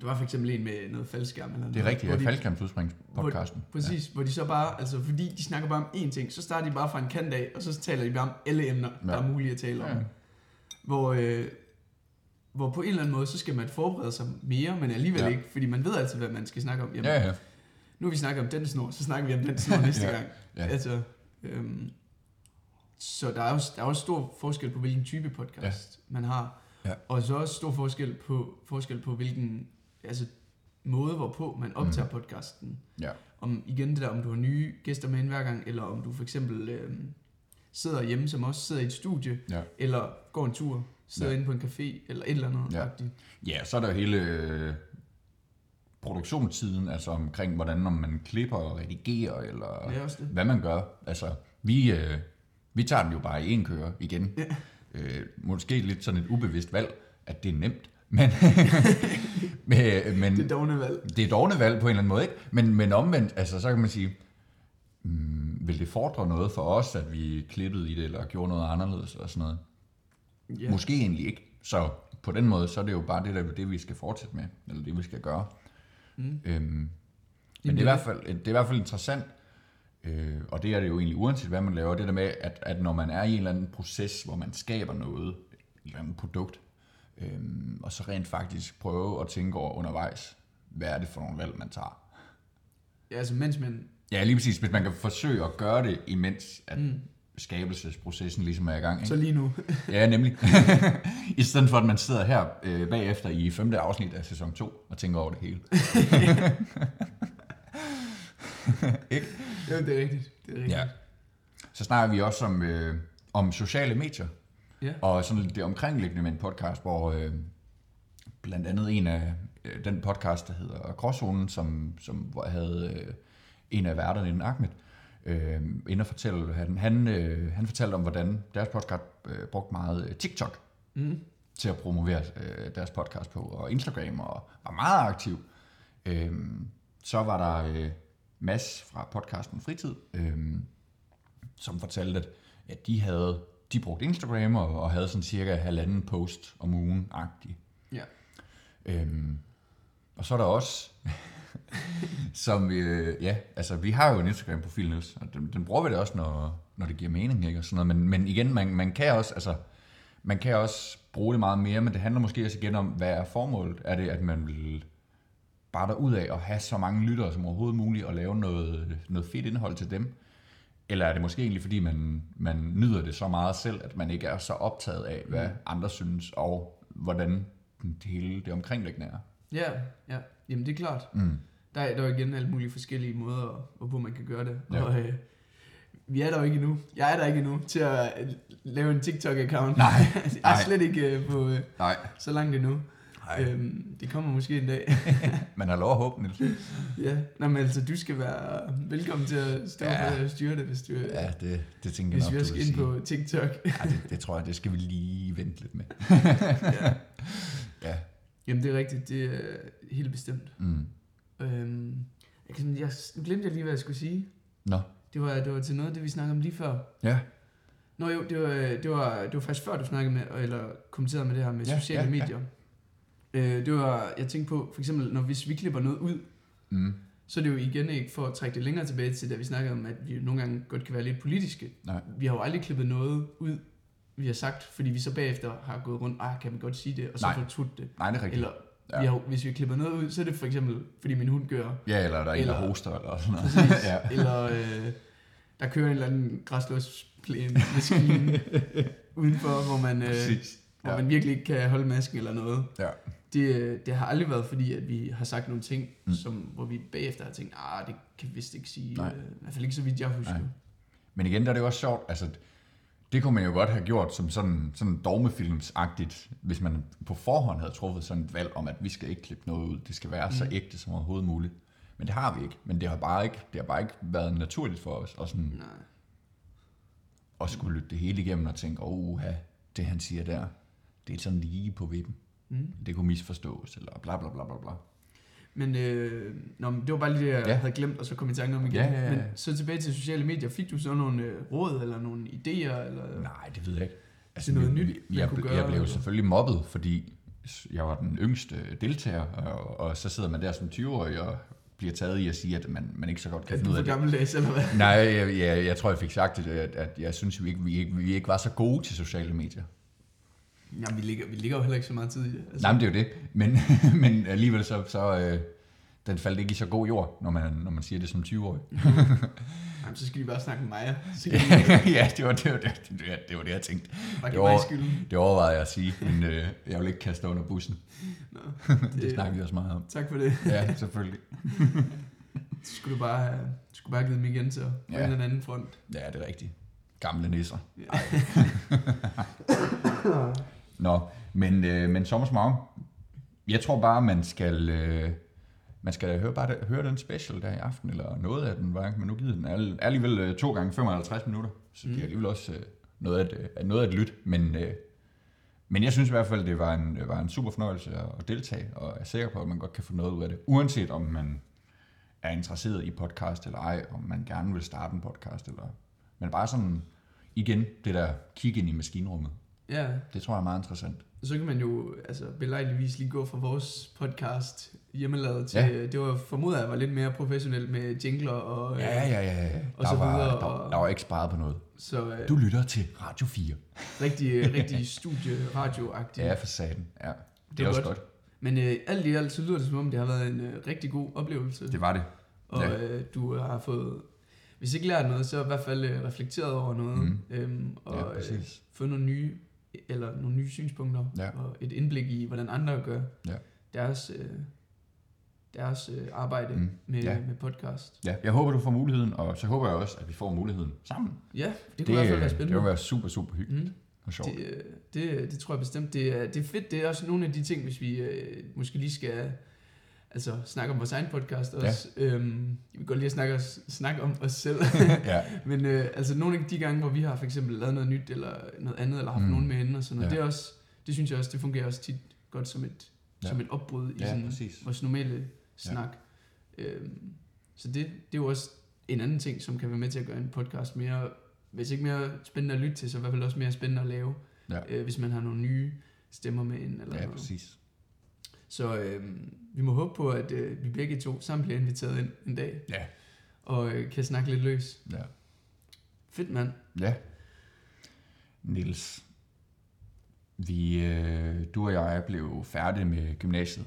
der var for eksempel en med noget faldskærm eller noget. Det er rigtigt, ja, faldskærmsudspringspodcasten. Præcis, ja. Hvor de så bare, altså fordi de snakker bare om én ting, så starter de bare fra en kant af, og så taler de bare om alle emner, ja. Der er mulige at tale om. Ja. Hvor, øh, hvor på en eller anden måde, så skal man forberede sig mere, men alligevel ja. Ikke, fordi man ved altid, hvad man skal snakke om. Jamen, ja, ja. Nu vi snakker om den snor, så snakker vi om den snor næste ja. Gang. Ja. Altså, øh, så der er, jo, der er jo stor forskel på, hvilken type podcast ja. Man har. Ja. Og så også stor forskel på, forskel på hvilken altså, måde, hvorpå man optager mm. podcasten. Ja. Om, igen det der, om du har nye gæster med ind hver gang, eller om du for eksempel øh, sidder hjemme som også sidder i et studie, ja. Eller går en tur, sidder ja. Inde på en café, eller et eller andet. Ja, ja så er der hele øh, produktionstiden, altså omkring, hvordan om man klipper og redigerer, eller hvad man gør. Altså, vi, øh, vi tager den jo bare i en køre igen. Ja. Øh, måske lidt sådan et ubevidst valg, at det er nemt, men, men det er dovne valg. Det er dovne valg på en eller anden måde, ikke? Men, men omvendt, altså så kan man sige, hmm, vil det fordre noget for os, at vi klippede i det, eller gjorde noget anderledes, og sådan noget? Yeah. Måske egentlig ikke. Så på den måde, så er det jo bare det, der, det vi skal fortsætte med, eller det vi skal gøre. Mm. Øhm, men det er, det. I hvert fald, det er i hvert fald interessant, Øh, og det er det jo egentlig uanset hvad man laver, det der med, at, at når man er i en eller anden proces, hvor man skaber noget, et eller andet produkt, øh, og så rent faktisk prøve at tænke over undervejs, hvad er det for nogle valg, man tager? Ja, altså mens man... Ja, lige præcis, hvis man kan forsøge at gøre det, imens at mm. skabelsesprocessen ligesom er i gang. Ikke? Så lige nu. Ja, nemlig. I stedet for, at man sidder her øh, bagefter i femte afsnit af sæson to og tænker over det hele. Ikke? Ja, det er rigtigt. Det er rigtigt. Ja. Så snakker vi også om, øh, om sociale medier, ja. Og sådan det omkringliggende med en podcast, hvor øh, blandt andet en af øh, den podcast, der hedder Krossonen, som, som hvor havde øh, en af værterne, en Agnet, øh, inden at fortælle, han, han, øh, han fortalte om, hvordan deres podcast øh, brugte meget øh, TikTok mm. til at promovere øh, deres podcast på, og Instagram, og var meget aktiv. Øh, så var der... Øh, Mads fra podcasten Fritid, øhm, som fortalte, at, at de havde de brugte Instagram og, og havde sådan cirka halvanden post om ugen-agtig. Ja. Øhm, og så er der også, som øh, ja, altså vi har jo en Instagram-profil, Niels, og den, den bruger vi det også, når, når det giver mening, ikke? Og sådan noget. Men, men igen, man, man kan også, altså Man kan også bruge det meget mere, men det handler måske også igen om, hvad er formålet? Er det, at man vil bare derud af at have så mange lyttere som overhovedet muligt og lave noget, noget fedt indhold til dem? Eller er det måske egentlig, fordi man, man nyder det så meget selv, at man ikke er så optaget af, hvad andre synes, og hvordan det hele det omkringliggende er? Ja, ja. Jamen det er klart. Mm. Der er jo igen alle mulige forskellige måder, hvorpå man kan gøre det. Ja. Og øh, vi er der jo ikke endnu. Jeg er der ikke endnu til at lave en TikTok-account. Nej. Jeg er slet ikke øh, på øh, nej. så langt endnu. Øhm, det kommer måske en dag. Man har lov at håbe, Niels. Ja, nå, men altså, du skal være velkommen til at stå ja. og styre det, hvis du ja, det, det tænker hvis jeg nok, vi skal ind sige. På TikTok. Ja, det, det tror jeg, det skal vi lige vente lidt med. ja. ja. Jamen, det er rigtigt. Det er helt bestemt. Mm. Øhm, jeg, jeg glemte lige, hvad jeg skulle sige. Nå. Det var, det var til noget, det vi snakkede om lige før. Ja. Nå jo, det var, det var, det var faktisk før, du snakkede med, eller kommenterede med det her med ja, sociale ja, medier. Ja. Det var, jeg tænkte på, for eksempel, når hvis vi klipper noget ud, mm. så er det jo igen ikke for at trække det længere tilbage til, da vi snakkede om, at vi nogle gange godt kan være lidt politiske. Nej. Vi har jo aldrig klippet noget ud, vi har sagt, fordi vi så bagefter har gået rundt, ah, kan man godt sige det, og så fortrudt det. Nej, det er rigtigt. Eller ja. vi har, hvis vi klipper noget ud, så er det for eksempel, fordi min hund gør. Ja, eller der er eller, en, der hoster, eller sådan noget. Præcis, ja. Eller øh, der kører en eller anden græslåsplæne-maskine udenfor, hvor man... Øh, hvor ja. man virkelig ikke kan holde masken eller noget. Ja. Det, det har aldrig været fordi, at vi har sagt nogle ting, mm. som, hvor vi bagefter har tænkt, ah, det kan vi vist ikke sige. Nej. I hvert fald ikke så vidt jeg husker. Nej. Men igen, der er det jo også sjovt, altså, det kunne man jo godt have gjort som sådan, sådan dogmefilmsagtigt, hvis man på forhånd havde truffet sådan et valg om, at vi skal ikke klippe noget ud, det skal være mm. så ægte som overhovedet muligt. Men det har vi ikke, men det har bare ikke, det har bare ikke været naturligt for os, og sådan, Nej. at skulle lytte det hele igennem og tænke, åh, det han siger der. Det er sådan lige på vippen. Mm. Det kunne misforstås, eller bla bla bla bla bla. Men, øh, nå, men det var bare lige det, jeg ja. havde glemt, og så kom jeg i tanke om igen. Ja, ja, ja. Men så tilbage til sociale medier. Fik du så nogle øh, råd, eller nogle idéer? Eller Nej, det ved jeg ikke. Altså, noget vi, nyt, jeg, jeg, kunne gøre, jeg blev eller? selvfølgelig mobbet, fordi jeg var den yngste deltager, og, og så sidder man der som tyve-årig og bliver taget i at sige, at man, man ikke så godt kan finde ud af det. Er du for gammeldags, eller hvad? Nej, jeg, jeg, jeg tror, jeg fik sagt, at, at, at jeg synes, vi ikke, vi, ikke, vi ikke var så gode til sociale medier. Jamen, vi ligger, vi ligger jo heller ikke så meget tid i det. Altså. Nej, men det er jo det. Men, men alligevel så, så øh, den faldt ikke i så god jord, når man, når man siger det som tyve-årig. Mm-hmm. Jamen, så skal de bare snakke med mig. Ja, det var det, var, det, var, det, var det, jeg tænkte. Bare det, over, det overvejede jeg at sige, men øh, jeg vil ikke kaste under bussen. Nå, det det snakkede vi også meget om. Tak for det. Ja, selvfølgelig. Så skulle du bare, øh, skulle bare give dem igen til ja. en eller anden front. Ja, det er rigtigt. Gamle nisser. Ja. Nå, men, øh, men sommersmag, jeg tror bare, man skal, øh, man skal høre, bare det, høre den special der i aften, eller noget af den, men nu gider den all, alligevel øh, to gange femoghalvtreds minutter, så mm. det er alligevel også øh, noget, at, noget at lytte, men, øh, men jeg synes i hvert fald, det var en, var en super fornøjelse at deltage, og er sikker på, at man godt kan få noget ud af det, uanset om man er interesseret i podcast eller ej, om man gerne vil starte en podcast, eller, men bare sådan, igen, det der kig ind i maskinrummet. Ja. Det tror jeg er meget interessant. Så kan man jo altså, belejligvis lige gå fra vores podcast hjemmelavet til, ja. det var formodet, at jeg var lidt mere professionel med jingler og ja, ja, ja, ja. Der, og så var, der, og, der var ikke sparet på noget. Så, øh, du lytter til Radio fire. Rigtig, rigtig studie-radio-agtig. Ja, for satan. Ja. Det, det er også godt. godt. Men øh, alt i alt, så lyder det som om, det har været en øh, rigtig god oplevelse. Det var det. Og ja. øh, du har fået... Hvis ikke lært noget, så i hvert fald øh, reflekteret over noget. Mm. Øhm, og ja, øh, fået nogle nye... eller nogle nye synspunkter, ja. og et indblik i, hvordan andre gør ja. deres, øh, deres øh, arbejde mm. med, ja. med podcast. Ja. Jeg håber, du får muligheden, og så håber jeg også, at vi får muligheden sammen. Ja, det kunne det, i hvert fald være spændende. Det vil være super, super hyggeligt mm. og sjovt. Det, det, det tror jeg bestemt. Det er, det er fedt. Det er også nogle af de ting, hvis vi øh, måske lige skal altså, snakke om vores egen podcast også. Ja. Øhm, vi kan godt lide at snakke, os, snakke om os selv. ja. Men øh, altså nogle af de gange, hvor vi har for eksempel lavet noget nyt, eller noget andet, eller haft mm. nogen med hende og sådan noget, ja. det, er også, det synes jeg også, det fungerer også tit godt som et, ja. som et opbrud i ja, sådan, vores normale snak. Ja. Øhm, så det, det er jo også en anden ting, som kan være med til at gøre en podcast mere, hvis ikke mere spændende at lytte til, så i hvert fald også mere spændende at lave, ja. øh, hvis man har nogle nye stemmer med hende. Eller ja, præcis. Så øh, vi må håbe på, at øh, vi begge to sammen bliver inviteret ind en dag. Ja. Og øh, kan snakke lidt løs. Ja. Fedt, mand. Ja. Niels, Vi, øh, du og jeg blev færdige med gymnasiet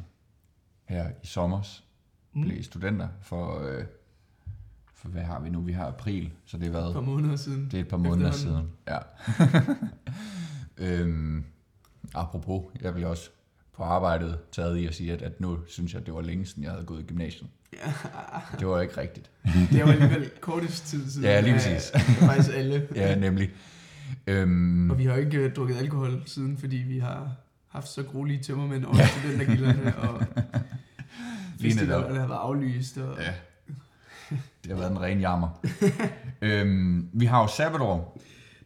her i sommers. Mm. Blev studenter for, øh, for, hvad har vi nu? Vi har april, så det har været... Et par måneder siden. Det er et par måneder siden, ja. øhm, apropos, jeg blev også på arbejdet taget i at sige, at, at nu synes jeg, det var længe siden, jeg havde gået i gymnasiet. Ja. Det var ikke rigtigt. Det var alligevel kortest tid siden. Ja, lige præcis. Ja, faktisk alle. Ja, nemlig. Øhm. Og vi har jo ikke drukket alkohol siden, fordi vi har haft så gruelige tømmermænd over studentergilderne, og festivalerne har været aflyst. Og... Ja. Det har været en ren jammer. øhm, vi har jo sabbatår.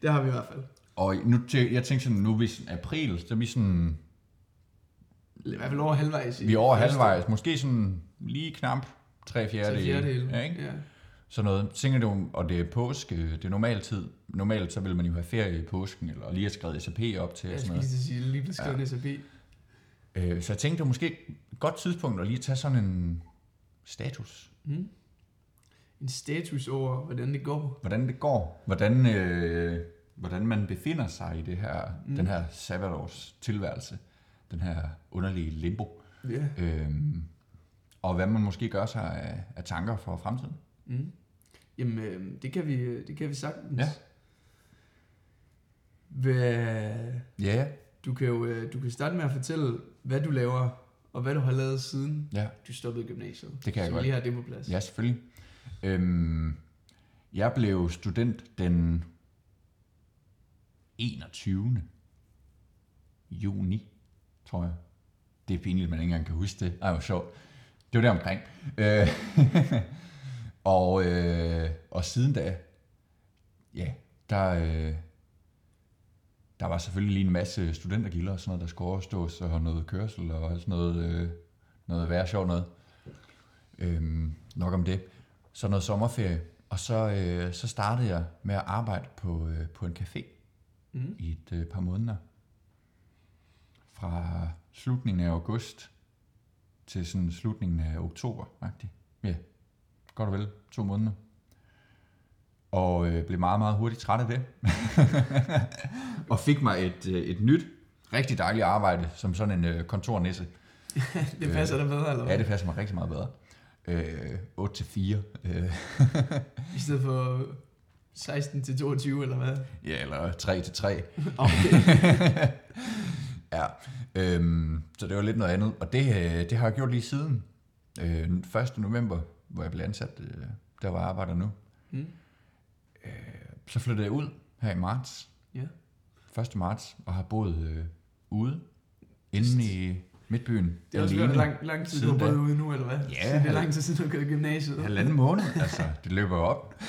Det har vi i hvert fald. Og nu, jeg tænkte sådan, nu er vi sådan april, så er vi sådan... I hvert fald over halvvejs. Vi er over halvvejs. Måske sådan lige knap tre fjerdedele. Ja, ikke? Ja. Sådan noget. Tænker du, og det er påske, det er normal tid. Normalt så vil man jo have ferie i påsken, eller lige have skrevet S A P op til. Jeg skal lige sige, lige blive skrevet ja. S A P. Øh, så jeg tænkte, det var måske et godt tidspunkt at lige tage sådan en status. Mm. En status over, hvordan det går. Hvordan det går. Hvordan, øh, hvordan man befinder sig i det her, mm. den her sabbatårs tilværelse. Den her underlige limbo. Yeah. Øhm, og hvad man måske gør sig af, af tanker for fremtiden. Mm. Jamen, øh, det kan vi, det kan vi sagtens. Ja. Hvad, yeah. Du kan jo du kan starte med at fortælle, hvad du laver, og hvad du har lavet siden ja. du stoppede gymnasiet. Det kan jeg godt. Så vi lige har det på plads. Ja, selvfølgelig. Øhm, jeg blev student den enogtyvende juni. Tror jeg. Det er pinligt, man ikke engang kan huske det. Ej, hvor sjovt. Det var der omkring. Øh, og, øh, og siden da, ja, der, øh, der var selvfølgelig lige en masse studentergilder og sådan noget, der skulle overstås, og noget kørsel og sådan noget, øh, noget værre sjovt noget. Øh, nok om det. Så noget sommerferie. Og så, øh, så startede jeg med at arbejde på, øh, på en café mm. i et øh, par måneder. Fra slutningen af august til sådan slutningen af oktober, faktisk. Ja, godt og vel, to måneder. Og øh, blev meget, meget hurtigt træt af det. og fik mig et, et nyt, rigtig dejligt arbejde, som sådan en øh, kontornisse. det passer dig bedre, eller hvad? Ja, det passer mig rigtig meget bedre. Øh, otte til fire. I stedet for seksten til toogtyve, eller hvad? Ja, eller tre til tre. okay. Ja, øhm, så det var lidt noget andet, og det, øh, det har jeg gjort lige siden øh, første november, hvor jeg blev ansat, øh, der hvor jeg arbejder nu. Mm. Øh, så flyttede jeg ud her i marts, yeah. første marts, og har boet øh, ude, inde i Midtbyen. Det er også alene, lang, lang tid, du har boet ude nu, eller hvad? Ja. Yeah. Det er lang tid siden, du har gået i gymnasiet. Halvanden måned, altså, det løber op.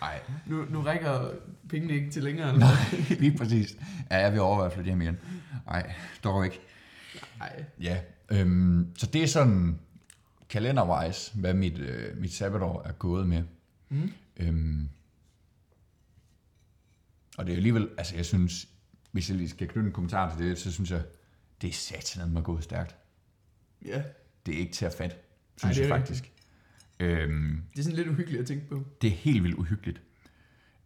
Nej. Nu, nu rækker pengene ikke til længere. Eller? Nej, lige præcis. Ja, jeg vil overveje at flytte hjem igen. Nej, dog ikke. Nej. Ja, øhm, så det er sådan kalendervejs, hvad mit, øh, mit sabbatår er gået med. Mm. Øhm, og det er alligevel, altså jeg synes, hvis jeg lige skal knytte en kommentar til det, så synes jeg, det er satan, man er gået stærkt. Ja. Det er ikke til at fatte, synes Ej, jeg faktisk. Øhm, det er sådan lidt uhyggeligt at tænke på. Det er helt vildt uhyggeligt.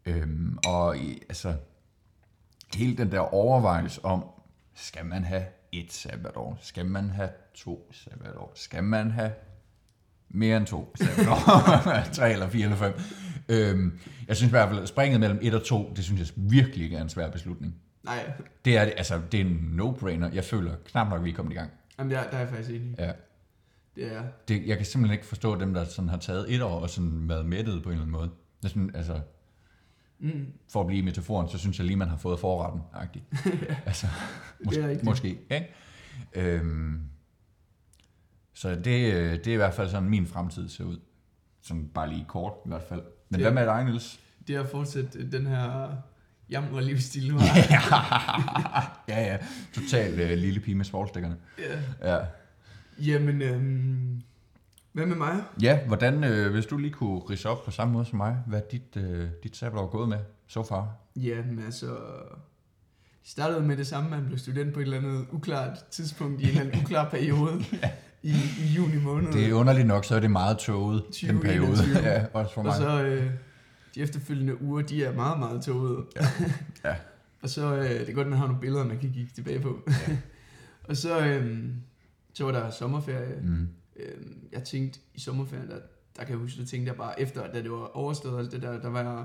Øhm, og i, altså, hele den der overvejelse om, skal man have et sabbatår? Skal man have to sabbatår? Skal man have mere end to sabbatår? Tre eller fire eller fem. Øhm, jeg synes i hvert fald, at springet mellem et og to, det synes jeg virkelig ikke er en svær beslutning. Nej. Det er, altså, det er en no-brainer. Jeg føler knap nok, vi er kommet i gang. Jamen, der, der er jeg faktisk enig. Ja. Yeah. Det, jeg kan simpelthen ikke forstå dem, der sådan har taget et år og sådan været mættet på en eller anden måde. Det sådan, altså, mm. For at blive i metaforen, så synes jeg lige, man har fået forretten. altså, mås- måske. Ja, øhm, så det, det er i hvert fald sådan, min fremtid ser ud. Sådan bare lige kort i hvert fald. Men det, hvad med dig, Niels? Det er at fortsætte den her jammer livsstil. Yeah. ja, ja. Totalt øh, lille pige med svovlstikkerne. Yeah. Ja. Jamen, øhm, hvad med mig? Ja, hvordan, øh, hvis du lige kunne ridse op på samme måde som mig, hvad dit, øh, dit sabbatår er gået med, så so far? Jamen altså, jeg startede med det samme, man blev student på et eller andet uklart tidspunkt, i en eller anden uklar periode, ja. i, i juni måned. Det er underligt nok, så er det meget tåget, den periode. ja, også for mig. Og så øh, de efterfølgende uger, de er meget, meget tåget. ja. ja. Og så, øh, det er godt, man har nogle billeder, man kan kigge tilbage på. Ja. Og så, øh, så var der sommerferie. Mm. Øh, jeg tænkte, i sommerferien, der, der kan jeg huske, at tænkte jeg bare efter, da det var overstået, altså det der, der var jeg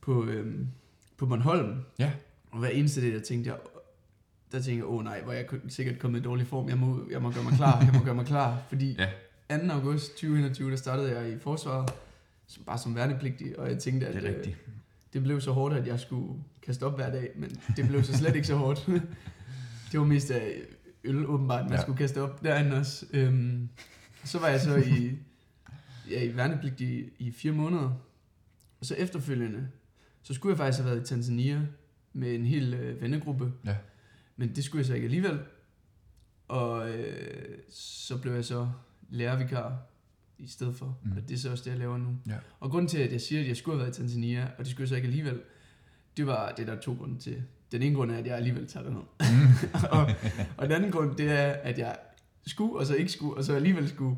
på, øh, på Bornholm. Ja. Og hver eneste det, der tænkte jeg, der tænkte jeg, åh nej, hvor jeg sikkert kommet i dårlig form, jeg må, jeg må gøre mig klar, jeg må gøre mig klar, fordi ja. anden august tyve enogtyve, der startede jeg i forsvaret, som, bare som værnepligtig, og jeg tænkte, at det, øh, det blev så hårdt, at jeg skulle kaste op hver dag, men det blev så slet ikke så hårdt. Det var mest af øl, åbenbart, man ja. skulle kaste op derinde også. Øhm, så var jeg så i, ja, i værnepligtig i fire måneder, og så efterfølgende, så skulle jeg faktisk have været i Tanzania med en hel øh, vennegruppe, ja. Men det skulle jeg så ikke alligevel. Og øh, så blev jeg så lærervikar i stedet for. Mm. Og det er så også det, jeg laver nu. Ja. Og grunden til, at jeg siger, at jeg skulle have været i Tanzania, og det skulle jeg så ikke alligevel, det var det, der er to grunde til. Den ene grund er, at jeg alligevel tager derned. Mm. og, og den anden grund, det er, at jeg skulle, og så ikke skulle, og så alligevel skulle.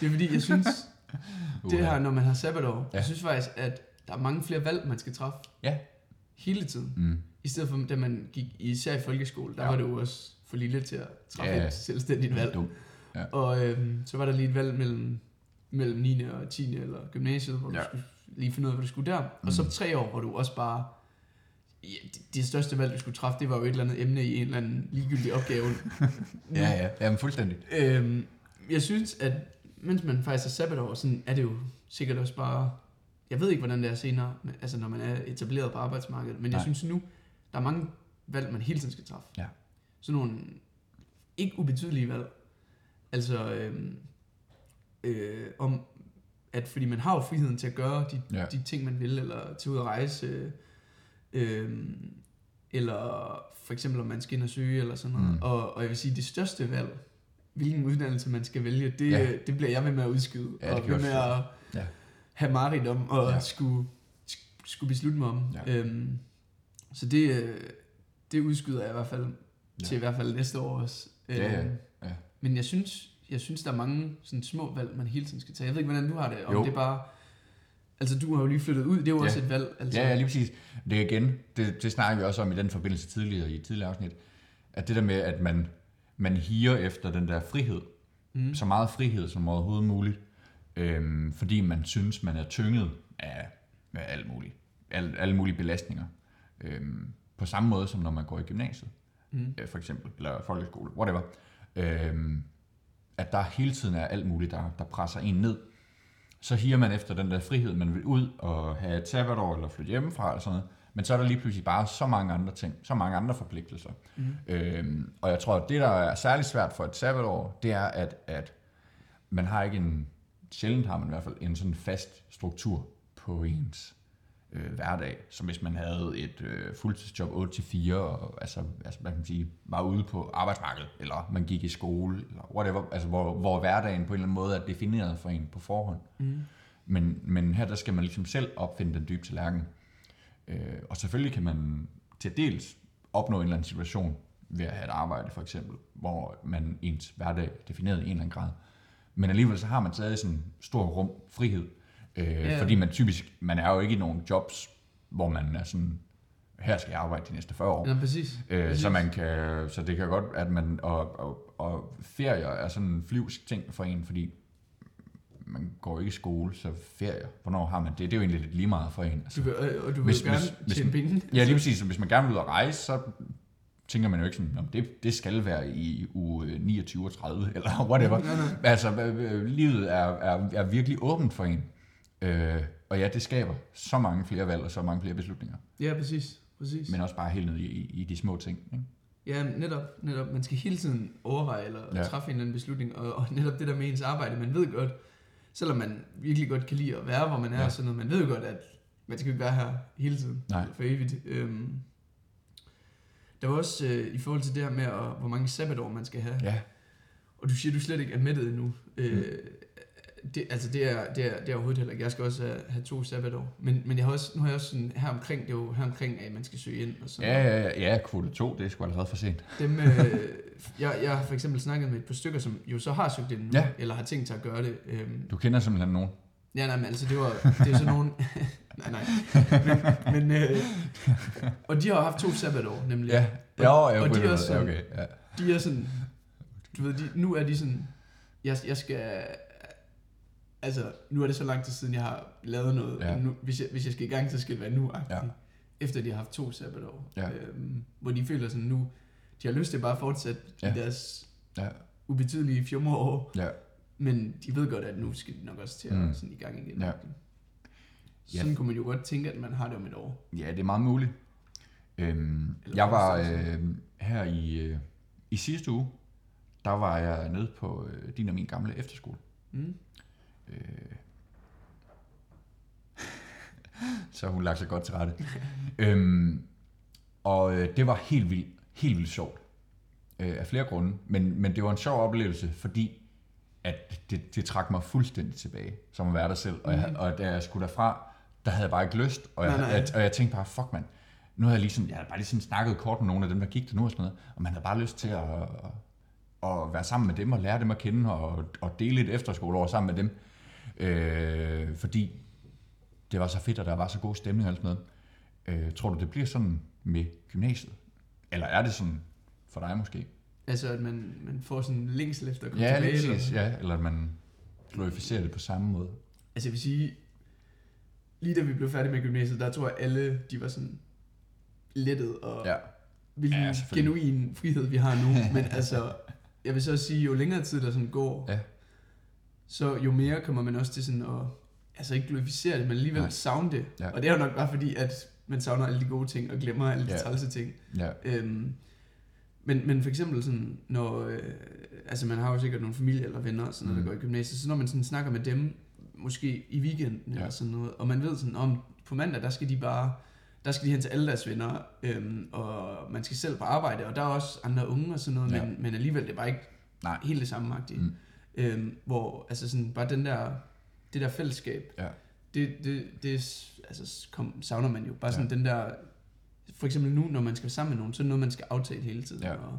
Det er fordi, jeg synes, det her, når man har sabbatår, ja. jeg synes faktisk, at der er mange flere valg, man skal træffe. Ja. Hele tiden. Mm. I stedet for, da man gik især i folkeskole, der ja. var det jo også for lille til at træffe ja. et selvstændigt valg. Ja. Og øhm, så var der lige et valg mellem, mellem niende og tiende eller gymnasiet, hvor ja. du skulle lige finde ud af, hvad du skulle der. Mm. Og så tre år, hvor du også bare... Ja, det, det største valg, du skulle træffe, det var jo et eller andet emne i en eller anden ligegyldig opgave. ja, ja. Jamen, fuldstændig. Øhm, jeg synes, at mens man faktisk er sabbatår, sådan er det jo sikkert også bare... Jeg ved ikke, hvordan det er senere, men, altså når man er etableret på arbejdsmarkedet, men Nej. jeg synes nu... Der er mange valg, man hele tiden skal træffe. Ja. Sådan nogle ikke ubetydelige valg. Altså øhm, øh, om, at fordi man har jo friheden til at gøre de, ja. de ting, man vil, eller til ud at rejse, øh, øh, eller for eksempel, om man skal ind og søge, eller sådan noget. Mm. Og, og jeg vil sige, det største valg, hvilken uddannelse man skal vælge, det, ja. det bliver jeg ved med at udskyde, ja, og ved med at ja. have mareridt om, og ja. skulle, skulle beslutte mig om. Ja. Øhm, Så det, det udskyder jeg i hvert fald ja. til i hvert fald næste år også. Ja, ja, ja. Men jeg synes, jeg synes, der er mange sådan små valg, man hele tiden skal tage. Jeg ved ikke, hvordan du har det. Om jo. det er bare, altså du har jo lige flyttet ud, det er jo ja. også et valg. Altså. Ja, ja, lige præcis. Det igen, det, det snakker vi også om i den forbindelse tidligere, i et tidligere afsnit, at det der med, at man, man higer efter den der frihed, mm. så meget frihed som overhovedet muligt, øhm, fordi man synes, man er tynget af, af alt muligt, al, alle mulige belastninger. Øhm, på samme måde som når man går i gymnasiet mm. øh, for eksempel, eller folkeskole, whatever, øhm, at der hele tiden er alt muligt, der, der presser en ned, så higer man efter den der frihed, man vil ud og have et sabbatår eller flytte hjemmefra eller sådan noget, men så er der lige pludselig bare så mange andre ting, så mange andre forpligtelser, mm. øhm, og jeg tror, at det der er særlig svært for et sabbatår, det er at, at man har ikke en, sjældent har man i hvert fald en sådan fast struktur på ens Øh, hverdag, som hvis man havde et øh, fuldtidsjob otte til fire, og altså, altså man kan sige, var ude på arbejdsmarkedet, eller man gik i skole, eller whatever, altså hvor, hvor hverdagen på en eller anden måde er defineret for en på forhånd. Mm. Men, men her, der skal man ligesom selv opfinde den dybe tallerken. Øh, og selvfølgelig kan man til dels opnå en eller anden situation ved at have et arbejde, for eksempel, hvor man ens hverdag er defineret i en eller anden grad. Men alligevel så har man stadig sådan en stor rum frihed, Øh, yeah. fordi man typisk, man er jo ikke i nogen jobs, hvor man er sådan, her skal jeg arbejde de næste fyrre år. Ja, præcis. Øh, præcis. Så man kan, så det kan godt, at man, og, og, og ferier er sådan en flyvsk ting for en, fordi man går ikke i skole, så ferier, hvornår har man det? Det er jo egentlig lidt lige meget for en. Altså, du vil, og du vil hvis, gerne hvis, hvis, tjene penge. Ja, lige præcis. Så hvis man gerne vil ud og rejse, så tænker man jo ikke sådan, det, det skal være i uge niogtyve og tredive, eller whatever. Ja, ja, ja. Altså, livet er, er, er virkelig åbent for en. Øh, og ja, det skaber så mange flere valg og så mange flere beslutninger. Ja, præcis. præcis. Men også bare helt ned i, i, i de små ting. Ikke? Ja, netop, netop. Man skal hele tiden overveje eller ja. træffe en eller anden beslutning. Og, og netop det der med ens arbejde, man ved godt, selvom man virkelig godt kan lide at være, hvor man er ja. og sådan noget, man ved godt, at man skal ikke være her hele tiden. Nej. For evigt. Øhm, der var også øh, i forhold til det her med, at, hvor mange sabbatår man skal have. Ja. Og du siger, du slet ikke er mættet endnu. Øh, mm. Det, altså det er, det, er, det er overhovedet heller ikke. Jeg skal også have to sabbatår. Men, men jeg har også, nu har jeg også sådan her omkring, det er jo her omkring, at man skal søge ind. Og sådan. Ja, ja, ja, ja, kvote to, det er sgu allerede for sent. Dem, øh, jeg, jeg har for eksempel snakket med et par stykker, som jo så har søgt ind nu, ja. eller har tænkt sig at gøre det. Øhm. Du kender simpelthen nogen? Ja, nej, men altså det var, det er sådan nogen, Nej, nej. Men, men, øh, og de har haft to sabbatår, nemlig. Ja, ja, og, og, og de er også sådan, okay, ja. De er sådan, du ved, de, nu er de sådan, jeg, jeg skal, altså, nu er det så lang tid siden, jeg har lavet noget, ja. nu, hvis, jeg, hvis jeg skal i gang, så skal det være nu-agtigt, ja. Efter de har haft to sabbatår, ja. øhm, hvor de føler sådan nu, de har lyst til bare at fortsætte ja. i deres ja. ubetydelige fjumreår, ja. men de ved godt, at nu skal de nok også til at mm. sådan i gang igen. Ja. Sådan yes. kunne man jo godt tænke, at man har det om et år. Ja, det er meget muligt. Øhm, jeg var øh, her i, øh, i sidste uge, der var jeg nede på øh, din og min gamle efterskole. Mm. Øh. Så hun lagde sig godt til rette. øhm, og øh, det var helt vildt, helt vildt sjovt. Øh, af flere grunde. Men, men det var en sjov oplevelse, fordi at det, det trak mig fuldstændig tilbage, som at være der selv. Og, jeg, og da jeg skulle derfra, der havde jeg bare ikke lyst. Og jeg, nej, nej. Jeg, og jeg tænkte bare, fuck mand, nu havde jeg, ligesom, jeg havde bare lige sådan snakket kort med nogle af dem, der gik der nu og sådan noget. Og man havde bare lyst til at, at være sammen med dem og lære dem at kende og, og dele et efterskoleår sammen med dem. Øh, fordi det var så fedt, og der var så god stemning og sådan noget. Øh, tror du, det bliver sådan med gymnasiet? Eller er det sådan for dig måske? Altså, at man, man får sådan en længsel efter at komme ja, tilbage? Præcis, eller? Ja, eller at man glorificerer det på samme måde. Altså, jeg vil sige, lige da vi blev færdige med gymnasiet, der tror jeg, alle de var sådan lettet, og ja. hvilken ja, genuin frihed vi har nu. Men altså, jeg vil så også sige, jo længere tid der sådan går, ja. så jo mere kommer man også til sådan at, altså ikke glorificere det, men alligevel savne det. Ja. Og det er jo nok bare fordi, at man savner alle de gode ting, og glemmer alle de ja. trælse ting. Ja. Øhm, Men, men for eksempel sådan, når, øh, altså man har jo sikkert nogle familie eller venner, sådan noget, mm. der går i gymnasiet, så når man sådan snakker med dem, måske i weekenden ja. eller sådan noget, og man ved sådan, om på mandag, der skal de bare, der skal de hen til alle deres venner, øhm, og man skal selv på arbejde, og der er også andre unge og sådan noget, ja. men, men alligevel det er bare ikke Nej. helt det samme magtigt. Mm. Øhm, hvor altså sådan, bare den der, det der fællesskab, ja. det, det, det altså, kom, savner man jo, bare ja. sådan den der, for eksempel nu, når man skal sammen med nogen, så er noget, man skal aftale hele tiden, ja. og,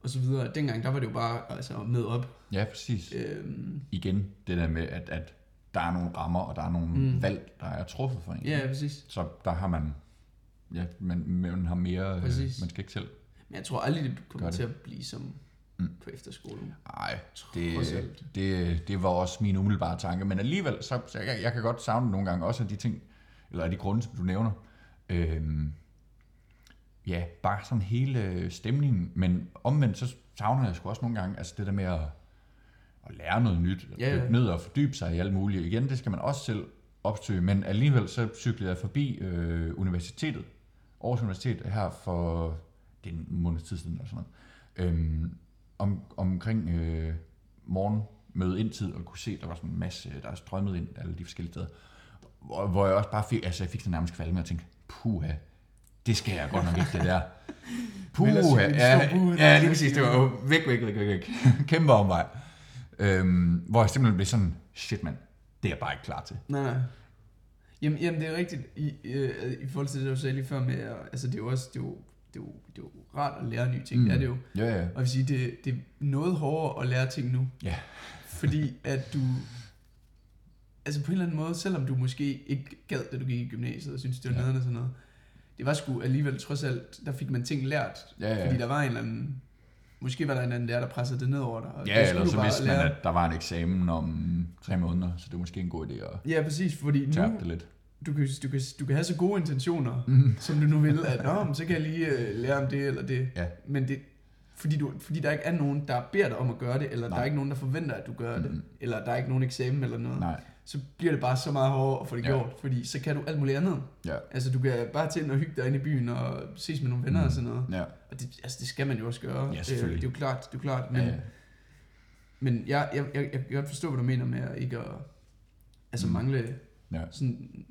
og så videre. Dengang, der var det jo bare altså, med op. Ja, præcis. Øhm. Igen, det der med, at, at der er nogle rammer, og der er nogle mm. valg, der er truffet for en. Ja, præcis. Så der har man, ja, man, man har mere, øh, man skal ikke selv. Men jeg tror aldrig, det kommer til at blive som mm. på efterskolen. Nej, det, det, det var også min umiddelbare tanke, men alligevel, så, så jeg, jeg kan godt savne nogle gange også af de ting, eller af de grunde, som du nævner, øhm, ja, bare sådan hele stemningen, men omvendt så savner jeg sgu også nogle gange, altså det der med at, at lære noget nyt, at yeah. dykke ned og fordybe sig i alt muligt. Igen, det skal man også selv opsøge, men alligevel så cyklede jeg forbi øh, universitetet, Aarhus Universitet her for, det er en måneds tid siden eller sådan noget, øhm, om, omkring øh, morgen møde indtid, og kunne se, der var sådan en masse, der er strømmet ind alle de forskellige steder, hvor, hvor jeg også bare fik, altså jeg fik så nærmest kvalme og tænkte, puha, det skal jeg godt nok ikke, det der. Puh, ja, ja, lige præcis, det var jo væk, væk, væk, væk, kæmpe om mig. Øhm, hvor jeg simpelthen blev sådan, shit mand, det er jeg bare ikke klar til. Nej, nej. Jamen, jamen det er rigtigt, i, øh, i forhold til det, du sagde lige før med, altså det er jo også, det er jo, det er jo, det er jo rart at lære nye ting, mm. det er det jo. Ja, ja. Og jeg vil sige, det, det er noget hårdere at lære ting nu. Ja. Fordi at du, altså på en eller anden måde, selvom du måske ikke gad, da du gik i gymnasiet, og synes det var ja. nederne og sådan noget, det var sgu alligevel trods alt, der fik man ting lært, ja, ja. fordi der var en eller anden, måske var der en eller anden lærer, der pressede det ned over dig. Og ja, eller så vidste man, at der var en eksamen om tre måneder, så det var måske en god idé at ja, præcis, fordi nu, det lidt. Du kan, du, kan, du kan have så gode intentioner, mm. som du nu vil, at nå, men så kan jeg lige uh, lære om det eller det, ja. men det, fordi, du, fordi der ikke er nogen, der beder dig om at gøre det, eller Nej. der er ikke nogen, der forventer, at du gør mm. det, eller der er ikke nogen eksamen eller noget. Nej. Så bliver det bare så meget hårdere at få det ja. gjort, fordi så kan du alt muligt andet. Ja. Altså du kan bare til og hygge dig inde i byen og ses med nogle venner mm. og sådan noget. Ja. Og det, altså, det skal man jo også gøre. Ja, selvfølgelig. Det er jo klart, det er jo klart. Men, ja, ja. men jeg, jeg, jeg, jeg kan godt forstå, hvad du mener med at ikke at altså mm. mangle ja. sådan,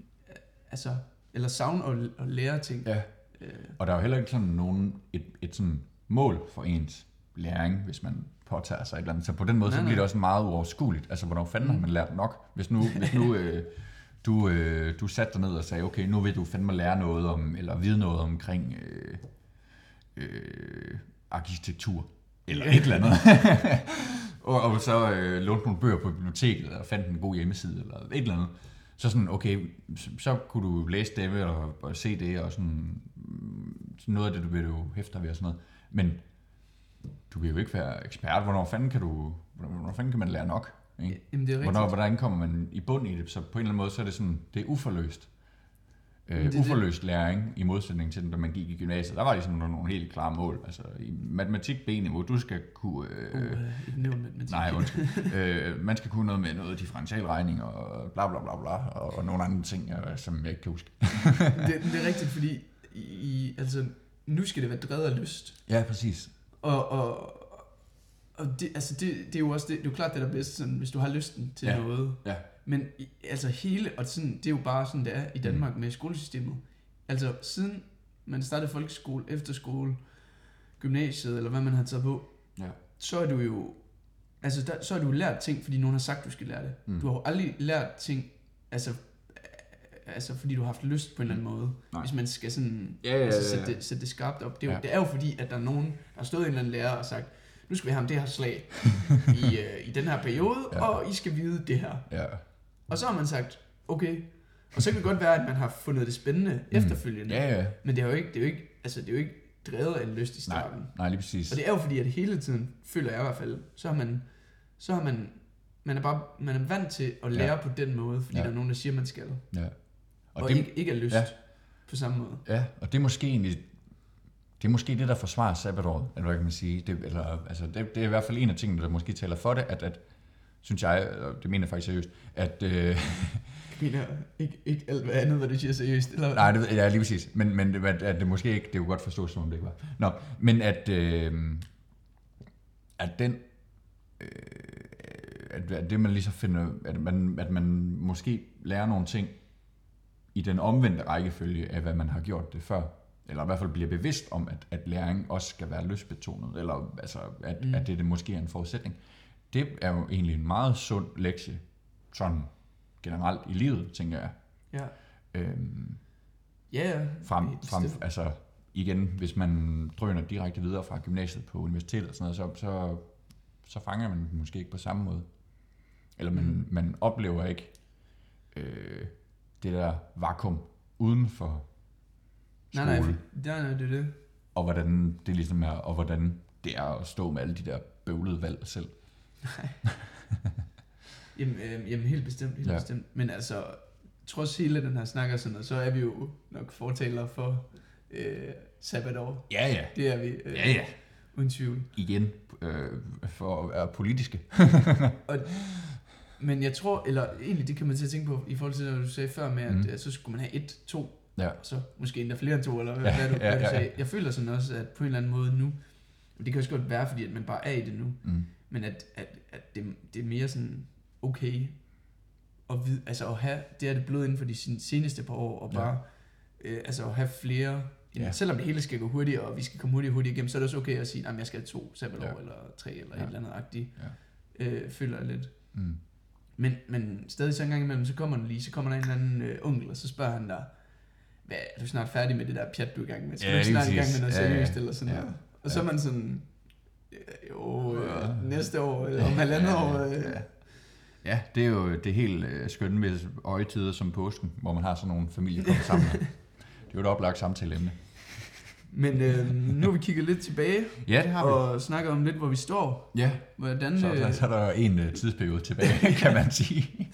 altså eller savne og, og lære ting. Ja. Og der er jo heller ikke sådan nogen et, et sådan mål for ens læring, hvis man påtager sig et eller andet. Så på den måde, nej, så bliver nej. det også meget uoverskueligt. Altså, hvornår fanden har man lært nok? Hvis nu, hvis nu øh, du, øh, du satte dig ned og sagde, okay, nu vil du fandme lære noget om, eller vide noget omkring øh, øh, arkitektur, eller et eller andet. og, og så øh, lånte nogle bøger på biblioteket, og fandt en god hjemmeside, eller et eller andet. Så sådan, okay, så kunne du læse det eller, og se det, og sådan, sådan noget af det, du vil jo hæfte dig ved og sådan noget. Men du vil jo ikke være ekspert. Hvornår fanden kan, du, hvornår fanden kan man lære nok? Ikke? Jamen, det er hvornår, hvordan kommer man i bund i det? Så på en eller anden måde, så er det sådan, det er uforløst. Øh, det, uforløst det. Læring i modsætning til, da man gik i gymnasiet. Der var ligesom nogle, nogle helt klare mål. Altså i matematik B-niveau, du skal kunne... Øh, uh, ikke nævn matematik. Nej, undskyld. øh, man skal kunne noget med noget differentialregning og bla bla bla bla, og, og nogle andre ting, som jeg ikke kan huske. det, det er rigtigt, fordi i, altså, nu skal det være drevet af lyst. Ja, præcis. Og, og, og det, altså det, det er jo også det, det er jo klart det der bedst, sådan, hvis du har lysten til ja. noget. Ja. Men altså hele, og sådan, det er jo bare sådan, det er i Danmark med skolesystemet. Altså siden man startede folkeskole, efterskole, gymnasiet, eller hvad man har taget på, ja. så er du jo, altså der, så har du lært ting, fordi nogen har sagt, du skal lære det. Mm. Du har jo aldrig lært ting, altså, altså fordi du har haft lyst på en eller anden måde. Nej. Hvis man skal sådan, ja, ja, ja, ja. Altså, sætte, det, sætte det skarpt op. Det er, jo, ja. det er jo fordi, at der er nogen, der har stået en eller anden lærer og sagt, nu skal vi have ham det her slag i, øh, i den her periode, ja. og I skal vide det her. Ja. Og så har man sagt, okay. Og så kan det godt være, at man har fundet det spændende mm. efterfølgende. Ja, ja. Men det er jo ikke, det er jo ikke, altså det er jo ikke drevet af en lyst i starten. Nej, nej, lige præcis. Og det er jo fordi, at hele tiden, føler jeg i hvert fald, så har man, så har man, man er bare, man er vant til at lære ja. på den måde, fordi ja. der er nogen, der siger, man skal. Ja. Og, og det, ikke, ikke er lyst ja. på samme måde. Ja, og det er måske egentlig, det er måske det, der forsvarer sabbatåret, eller hvad kan man sige. Det, eller, altså, det, det er i hvert fald en af tingene, der måske taler for det, at, at synes jeg, og det mener jeg faktisk seriøst, at... Øh, mener ikke, ikke alt hvad andet, hvad du siger seriøst, eller hvad? Nej, det ved jeg lige præcis, men, men at, at det måske ikke, det er jo godt forstået, som om det ikke var. Nå, men at, øh, at den... Øh, at, at det, man lige så finder, at man, at man måske lærer nogle ting i den omvendte rækkefølge af, hvad man har gjort det før, eller i hvert fald bliver bevidst om, at, at læring også skal være lystbetonet, eller altså, at, mm. at det, det måske er en forudsætning. Det er jo egentlig en meget sund lektie, sådan generelt i livet, tænker jeg. Ja. Øhm, yeah, frem, frem, altså igen, hvis man drøner direkte videre fra gymnasiet på universitetet og sådan noget, så, så, så fanger man måske ikke på samme måde. Eller man, mm. man oplever ikke øh, det der vakuum uden for skole. Nej, nej, nej, nej, det er det. Og hvordan det ligesom er, og hvordan det er at stå med alle de der bøvlede valg selv. Nej. jamen, øh, jamen helt bestemt, helt ja. bestemt. Men altså, trods hele den her snak og sådan noget, så er vi jo nok fortalere for øh, sabbatår. Ja, ja. Det er vi. Øh, ja, ja. Uden tvivl. Igen, øh, for at være politiske. og, men jeg tror, eller egentlig det kan man til at tænke på, i forhold til det, du sagde før med, at mm. så skulle man have et, to, ja. så måske endda flere end to, eller hvad, ja, hvad du, ja, hvad du ja, sagde. Ja. Jeg føler sådan også, at på en eller anden måde nu, det kan jo også godt være, fordi at man bare er i det nu, mm. men at, at, at det, det er mere sådan okay at, vide, altså at have, det er det blevet inden for de seneste par år, og bare ja. øh, altså at have flere, ja. selvom det hele skal gå hurtigere, og vi skal komme hurtigt hurtigt igennem, så er det også okay at sige, at jeg skal have to sabbatår, ja. eller tre, eller ja. et eller andet agtigt, ja. øh, føler jeg lidt. Mm. Men, men stadig så en gang imellem, så kommer der lige, så kommer der en eller anden øh, onkel, og så spørger han dig, hvad, er du snart færdig med det der pjat, du er i gang med? Skal ja, du snart i gang med noget seriøst, ja, ja. eller sådan ja. noget? Og ja. så er man sådan... Jo, øh, næste år, eller om halvandet år. Øh. Ja. ja, det er jo det helt øh, skønne ved øjetider som påsken, hvor man har sådan nogle familier kommet sammen. Det er jo et oplagt samtaleemne. Men øh, nu har vi kigget lidt tilbage, ja, det har vi. Og snakker om lidt, hvor vi står. Ja, hvordan, så, så, så er der en øh, tidsperiode tilbage, kan man sige.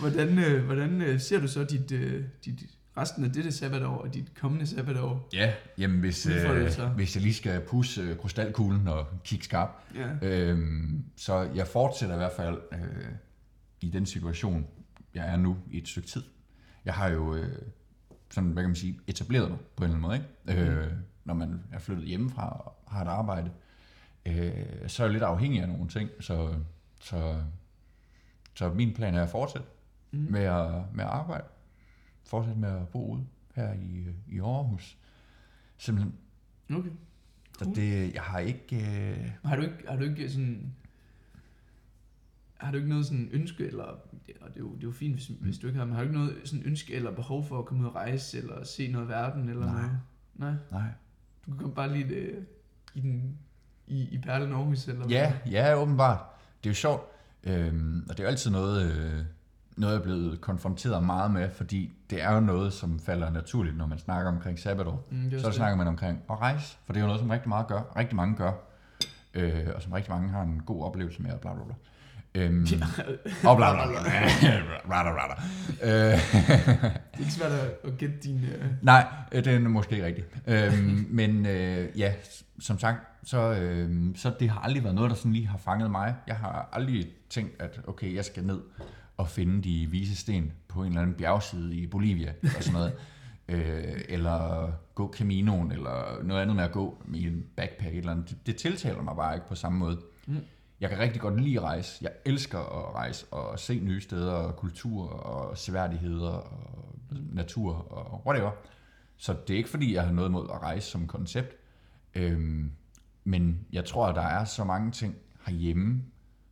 hvordan øh, hvordan øh, ser du så dit, øh, dit resten af dette sabbatår og dit kommende sabbatår? Ja, jamen hvis, øh, hvis jeg lige skal pusse krystalkuglen og kigge skarp, ja. øhm, så jeg fortsætter i hvert fald øh, i den situation, jeg er nu i et stykke tid. Jeg har jo øh, sådan, hvad kan man sige, etableret mig på en eller anden måde, ikke? Øh, mm. Når man er flyttet hjemmefra og har et arbejde, øh, så er jeg lidt afhængig af nogle ting, så, så, så min plan er at fortsætte mm. med, at, med at arbejde. Fortsætte med at bo ude her i, i Aarhus. Simpelthen. Okay. Cool. Så det, jeg har ikke... Øh... Har du ikke, har du ikke sådan... Har du ikke noget sådan ønske, eller... Det er jo, det er jo fint, hvis, mm. hvis du ikke har... Men har du ikke noget sådan ønske eller behov for at komme ud og rejse, eller se noget af verden, eller Nej. noget? Nej. Nej. Du kan komme bare lidt øh, i den... I, i perlen Aarhus, eller hvad? Ja, ja, åbenbart. Det er jo sjovt. Øhm, og det er jo altid noget... Øh... noget, jeg er blevet konfronteret meget med, fordi det er jo noget, som falder naturligt, når man snakker omkring sabbatår. Mm, så det. Snakker man omkring at rejse, for det er jo noget, som rigtig, meget gør, rigtig mange gør, øh, og som rigtig mange har en god oplevelse med, og bla bla bla. Øhm, ja. Og bla bla bla. Rada, rada. Øh, det er ikke svært at gætte din... Øh... Nej, det er måske ikke rigtigt. Øhm, men øh, ja, som sagt, så, øh, så det har aldrig været noget, der sådan lige har fanget mig. Jeg har aldrig tænkt, at okay, jeg skal ned og finde de vise sten på en eller anden bjergside i Bolivia, eller sådan noget. øh, eller gå Caminoen, eller noget andet med at gå med en backpack, eller andet. Det, det tiltaler mig bare ikke på samme måde. Mm. Jeg kan rigtig godt lide rejse. Jeg elsker at rejse og se nye steder, og kultur, og seværdigheder, og natur, og whatever. Så det er ikke, fordi jeg har noget mod at rejse som koncept. Øhm, men jeg tror, der er så mange ting herhjemme,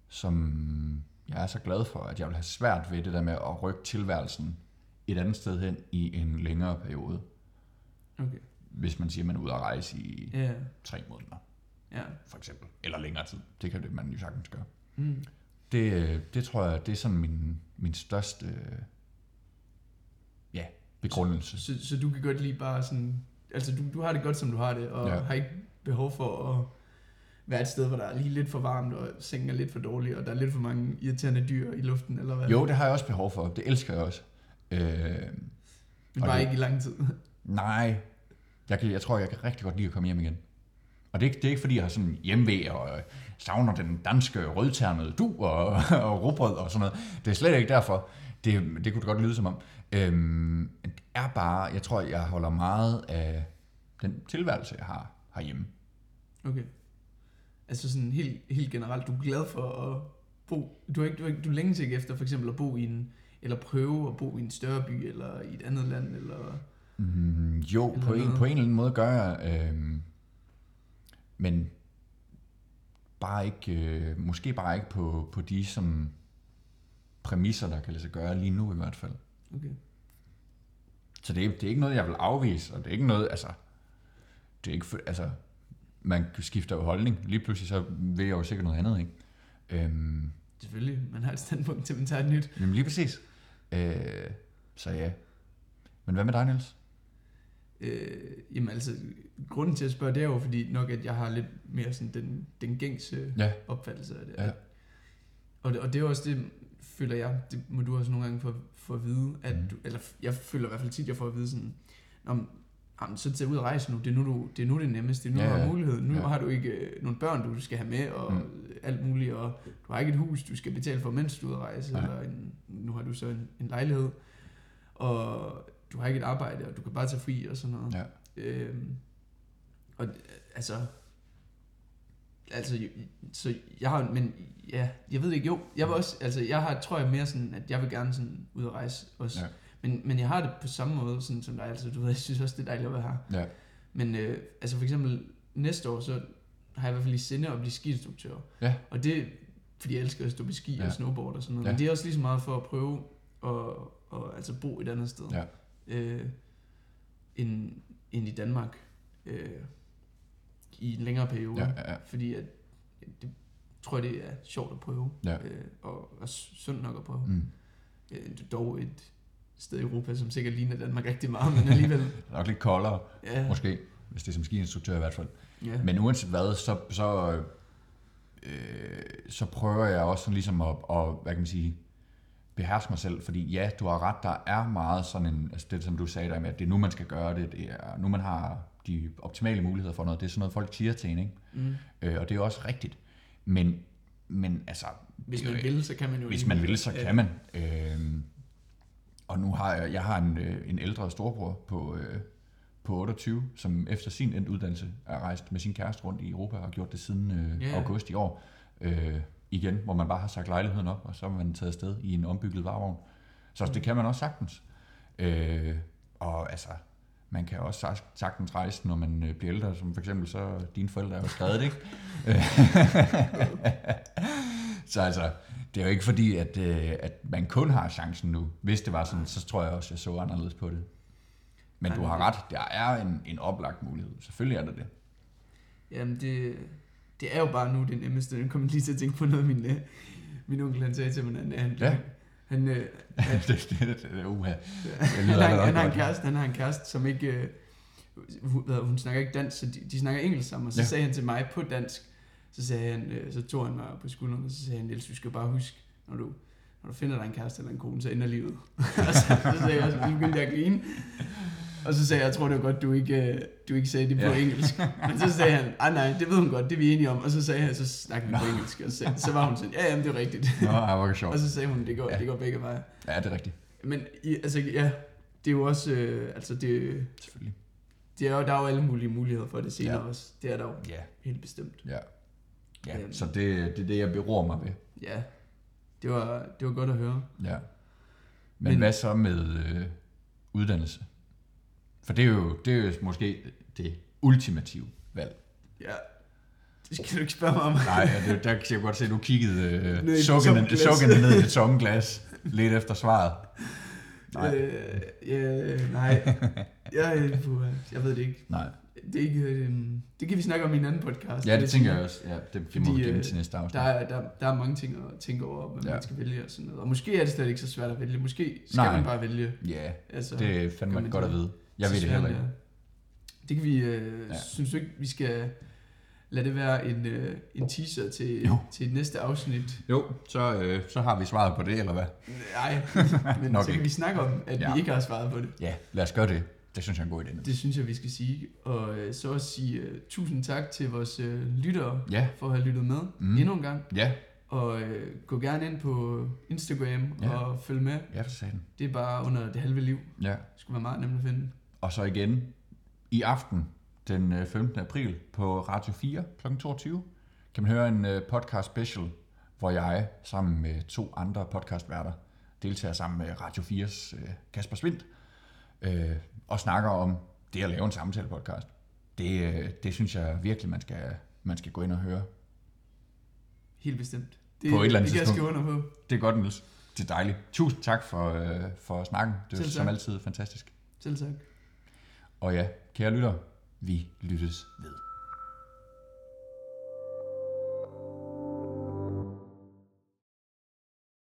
som... jeg er så glad for, at jeg vil have svært ved det der med at rykke tilværelsen et andet sted hen i en længere periode. Okay. Hvis man siger, at man er ude at rejse i yeah. tre måneder, yeah. for eksempel. Eller længere tid. Det kan man jo sagtens gøre. Mm. Det, det tror jeg, det er sådan min, min største ja, begrundelse. Så, så, så du kan godt lide bare sådan... altså, du, du har det godt, som du har det, og ja. Har ikke behov for at... være et sted, hvor der er lige lidt for varmt, og sengen er lidt for dårlig, og der er lidt for mange irriterende dyr i luften, eller hvad? Jo, det har jeg også behov for. Det elsker jeg også. Øh, Men bare det, ikke i lang tid? Nej. Jeg, kan, jeg tror, jeg kan rigtig godt lide at komme hjem igen. Og det er, det er ikke, fordi jeg har sådan hjemvæg, og savner den danske rødternede du, og, og rugbrød og sådan noget. Det er slet ikke derfor. Det, det kunne det godt lyde som om. Øh, det er bare, jeg tror, jeg holder meget af den tilværelse, jeg har herhjemme. Okay. Altså sådan helt, helt generelt, du er glad for at bo, du er ikke, du er ikke, du længes ikke efter for eksempel at bo i en, eller prøve at bo i en større by, eller i et andet land, eller... Mm, jo, eller på, en, på en eller anden måde gør jeg, øh, men bare ikke, øh, måske bare ikke på, på de som præmisser, der kan lade sig gøre lige nu i hvert fald. Okay. Så det er, det er ikke noget, jeg vil afvise, og det er ikke noget, altså, det er ikke, altså... man skifter jo holdning. Lige pludselig så vil jeg jo sikkert noget andet, ikke? Øhm, Selvfølgelig. Man har et standpunkt til, man tager et nyt. Jamen lige præcis. Øh, så ja. Men hvad med dig, Niels? Øh, jamen altså, grunden til at spørge, det er jo fordi nok, at jeg har lidt mere sådan den, den gængse ja. Opfattelse af det. Ja. Og, det. Og det er også det, føler jeg, det må du også nogle gange få, få at vide, at mm. du, eller jeg føler i hvert fald tit, jeg får at vide sådan, om jamen, så tag ud og rejse nu, det er nu, du, det, er nu det nemmeste, det er nu, ja, du har mulighed. Nu ja. Har du ikke øh, nogle børn, du skal have med, og mm. alt muligt, og du har ikke et hus, du skal betale for, mens du er ude at rejse, ja. Eller en, nu har du så en, en lejlighed, og du har ikke et arbejde, og du kan bare tage fri, og sådan noget. Ja. Øhm, og altså, altså, så jeg har, men ja, jeg ved ikke, jo, jeg vil også, altså, jeg har, tror jeg mere sådan, at jeg vil gerne sådan ud at rejse også, ja. Men, men jeg har det på samme måde sådan, som dig, altså du ved, jeg synes også, det er dejligt at være her. Ja. Men øh, altså for eksempel næste år, så har jeg i hvert fald i sinde at blive skiinstruktør. Ja. Og det, fordi jeg elsker at stå på ski ja. Og snowboard og sådan noget. Ja. Men det er også lige så meget for at prøve at, at altså bo et andet sted, ja. øh, end, end i Danmark øh, i en længere periode. Ja, ja, ja. Fordi at, det tror jeg, det er sjovt at prøve, ja. øh, og, og sundt nok at prøve. Mm. Øh, dog et... sted i Europa, som sikkert ligner Danmark rigtig meget, men alligevel... det er nok lidt koldere, ja. Måske, hvis det er som skiinstruktør i hvert fald. Ja. Men uanset hvad, så, så, øh, så prøver jeg også sådan ligesom at, at, hvad kan man sige, beherske mig selv, fordi ja, du har ret, der er meget sådan en, altså det som du sagde der med, at det er nu, man skal gøre det, det er nu, man har de optimale muligheder for noget, det er sådan noget, folk siger til en, ikke? Mm. Øh, og det er også rigtigt, men, men altså... Hvis man øh, vil, så kan man jo... Hvis man vil, så kan øh. man... Øh, Og nu har jeg, jeg har en, en ældre storbror på, øh, på otteogtyve, som efter sin endt uddannelse er rejst med sin kæreste rundt i Europa og har gjort det siden øh, yeah. august i år. Øh, igen, hvor man bare har sagt lejligheden op, og så har man taget afsted i en ombygget varevogn. Så mm. det kan man også sagtens. Øh, og altså, man kan også sagtens rejse, når man bliver ældre, som for eksempel så dine forældre er jo skrevet, ikke? Så altså... Det er jo ikke fordi, at, øh, at man kun har chancen nu. Hvis det var sådan, nej. Så tror jeg også, jeg så anderledes på det. Men nej, du har ret, der er en, en oplagt mulighed. Selvfølgelig er der det. Jamen, det, det er jo bare nu det nemmeste. Nu kommer lige til at tænke på noget, min, min onkel han sagde til mig, han, ja. han, Han, øh, han, det, det, det, uha. han, han, han har en kæreste, han har en kæreste, som ikke, øh, hun, hun snakker ikke dansk, så de, de snakker engelsk sammen, og så ja. sagde han til mig på dansk, så sagde han, øh, så tog han mig på skulderen, og så sagde han, Niels, du skal bare huske, når du, når du finder dig en kæreste eller en kone, så ender livet. og så, så sagde jeg, så begyndte jeg at grine. Og så sagde jeg, jeg tror det var godt, du ikke, du ikke sagde det på ja. engelsk. Men så sagde han, ah nej, det ved hun godt, det er vi enige om. Og så sagde jeg, så snakkede vi på engelsk. Og så, så var hun sådan, ja, jamen det er rigtigt. Nå, jeg var sjov. Og så sagde hun, det går, ja. det går begge veje. Ja, det er rigtigt. Men altså, ja, det er jo også, øh, altså det... Selvfølgelig. Det er jo, der er jo alle mulige muligheder for det senere ja. også. Det er der jo ja. helt bestemt. Ja, ja. Um, så det, det er det, jeg beror mig ved. Ja, det var, det var godt at høre. Ja. Men, Men hvad så med øh, uddannelse? For det er, jo, det er jo måske det ultimative valg. Ja, det skal du ikke spørge mig om. Nej, ja, det, der kan jeg godt se, at du kiggede øh, sukkende ned i et sommenglas lidt efter svaret. Nej. Øh, øh, nej, jeg, jeg ved det ikke. Nej. Det, ikke øh, det kan vi snakke om i en anden podcast. Ja, det tænker jeg også. Ja, det fordi, må vi gemme til næste afsnit. Der er, der, der er mange ting at tænke over, hvad ja. man skal vælge og sådan noget. Og måske er det slet ikke så svært at vælge. Måske skal nej. man bare vælge. Ja, altså, det fandt man godt at vide. Jeg ved det heller ikke. Det kan vi, øh, ja. synes du ikke, vi skal lade det være en, øh, en teaser til, til næste afsnit? Jo, så, øh, så har vi svaret på det, eller hvad? Nej, men så kan ikke. vi snakke om, at ja. vi ikke har svaret på det. Ja, lad os gøre det. Det synes jeg er en god idé. Det synes jeg, vi skal sige. Og øh, så også sige øh, tusind tak til vores øh, lyttere ja. for at have lyttet med mm. endnu en gang. Ja. Og øh, gå gerne ind på Instagram ja. og følg med. Ja, for satan. Det er bare under Det Halve Liv. Ja. Det skulle være meget nemt at finde. Og så igen i aften den femtende april på Radio fire klokken toogtyve kan man høre en podcast special, hvor jeg sammen med to andre podcastværter deltager sammen med Radio fires Kasper Svindt øh, og snakker om det at lave en samtalepodcast. Det, det synes jeg virkelig, man skal, man skal gå ind og høre. Helt bestemt. Det, på et eller andet det, tidspunkt. Jeg skal under på. Det er godt, Niels. Det er dejligt. Tusind tak for, øh, for snakken. Det er som altid fantastisk. Selv tak. Og ja, kære lytter, vi lyttes ved.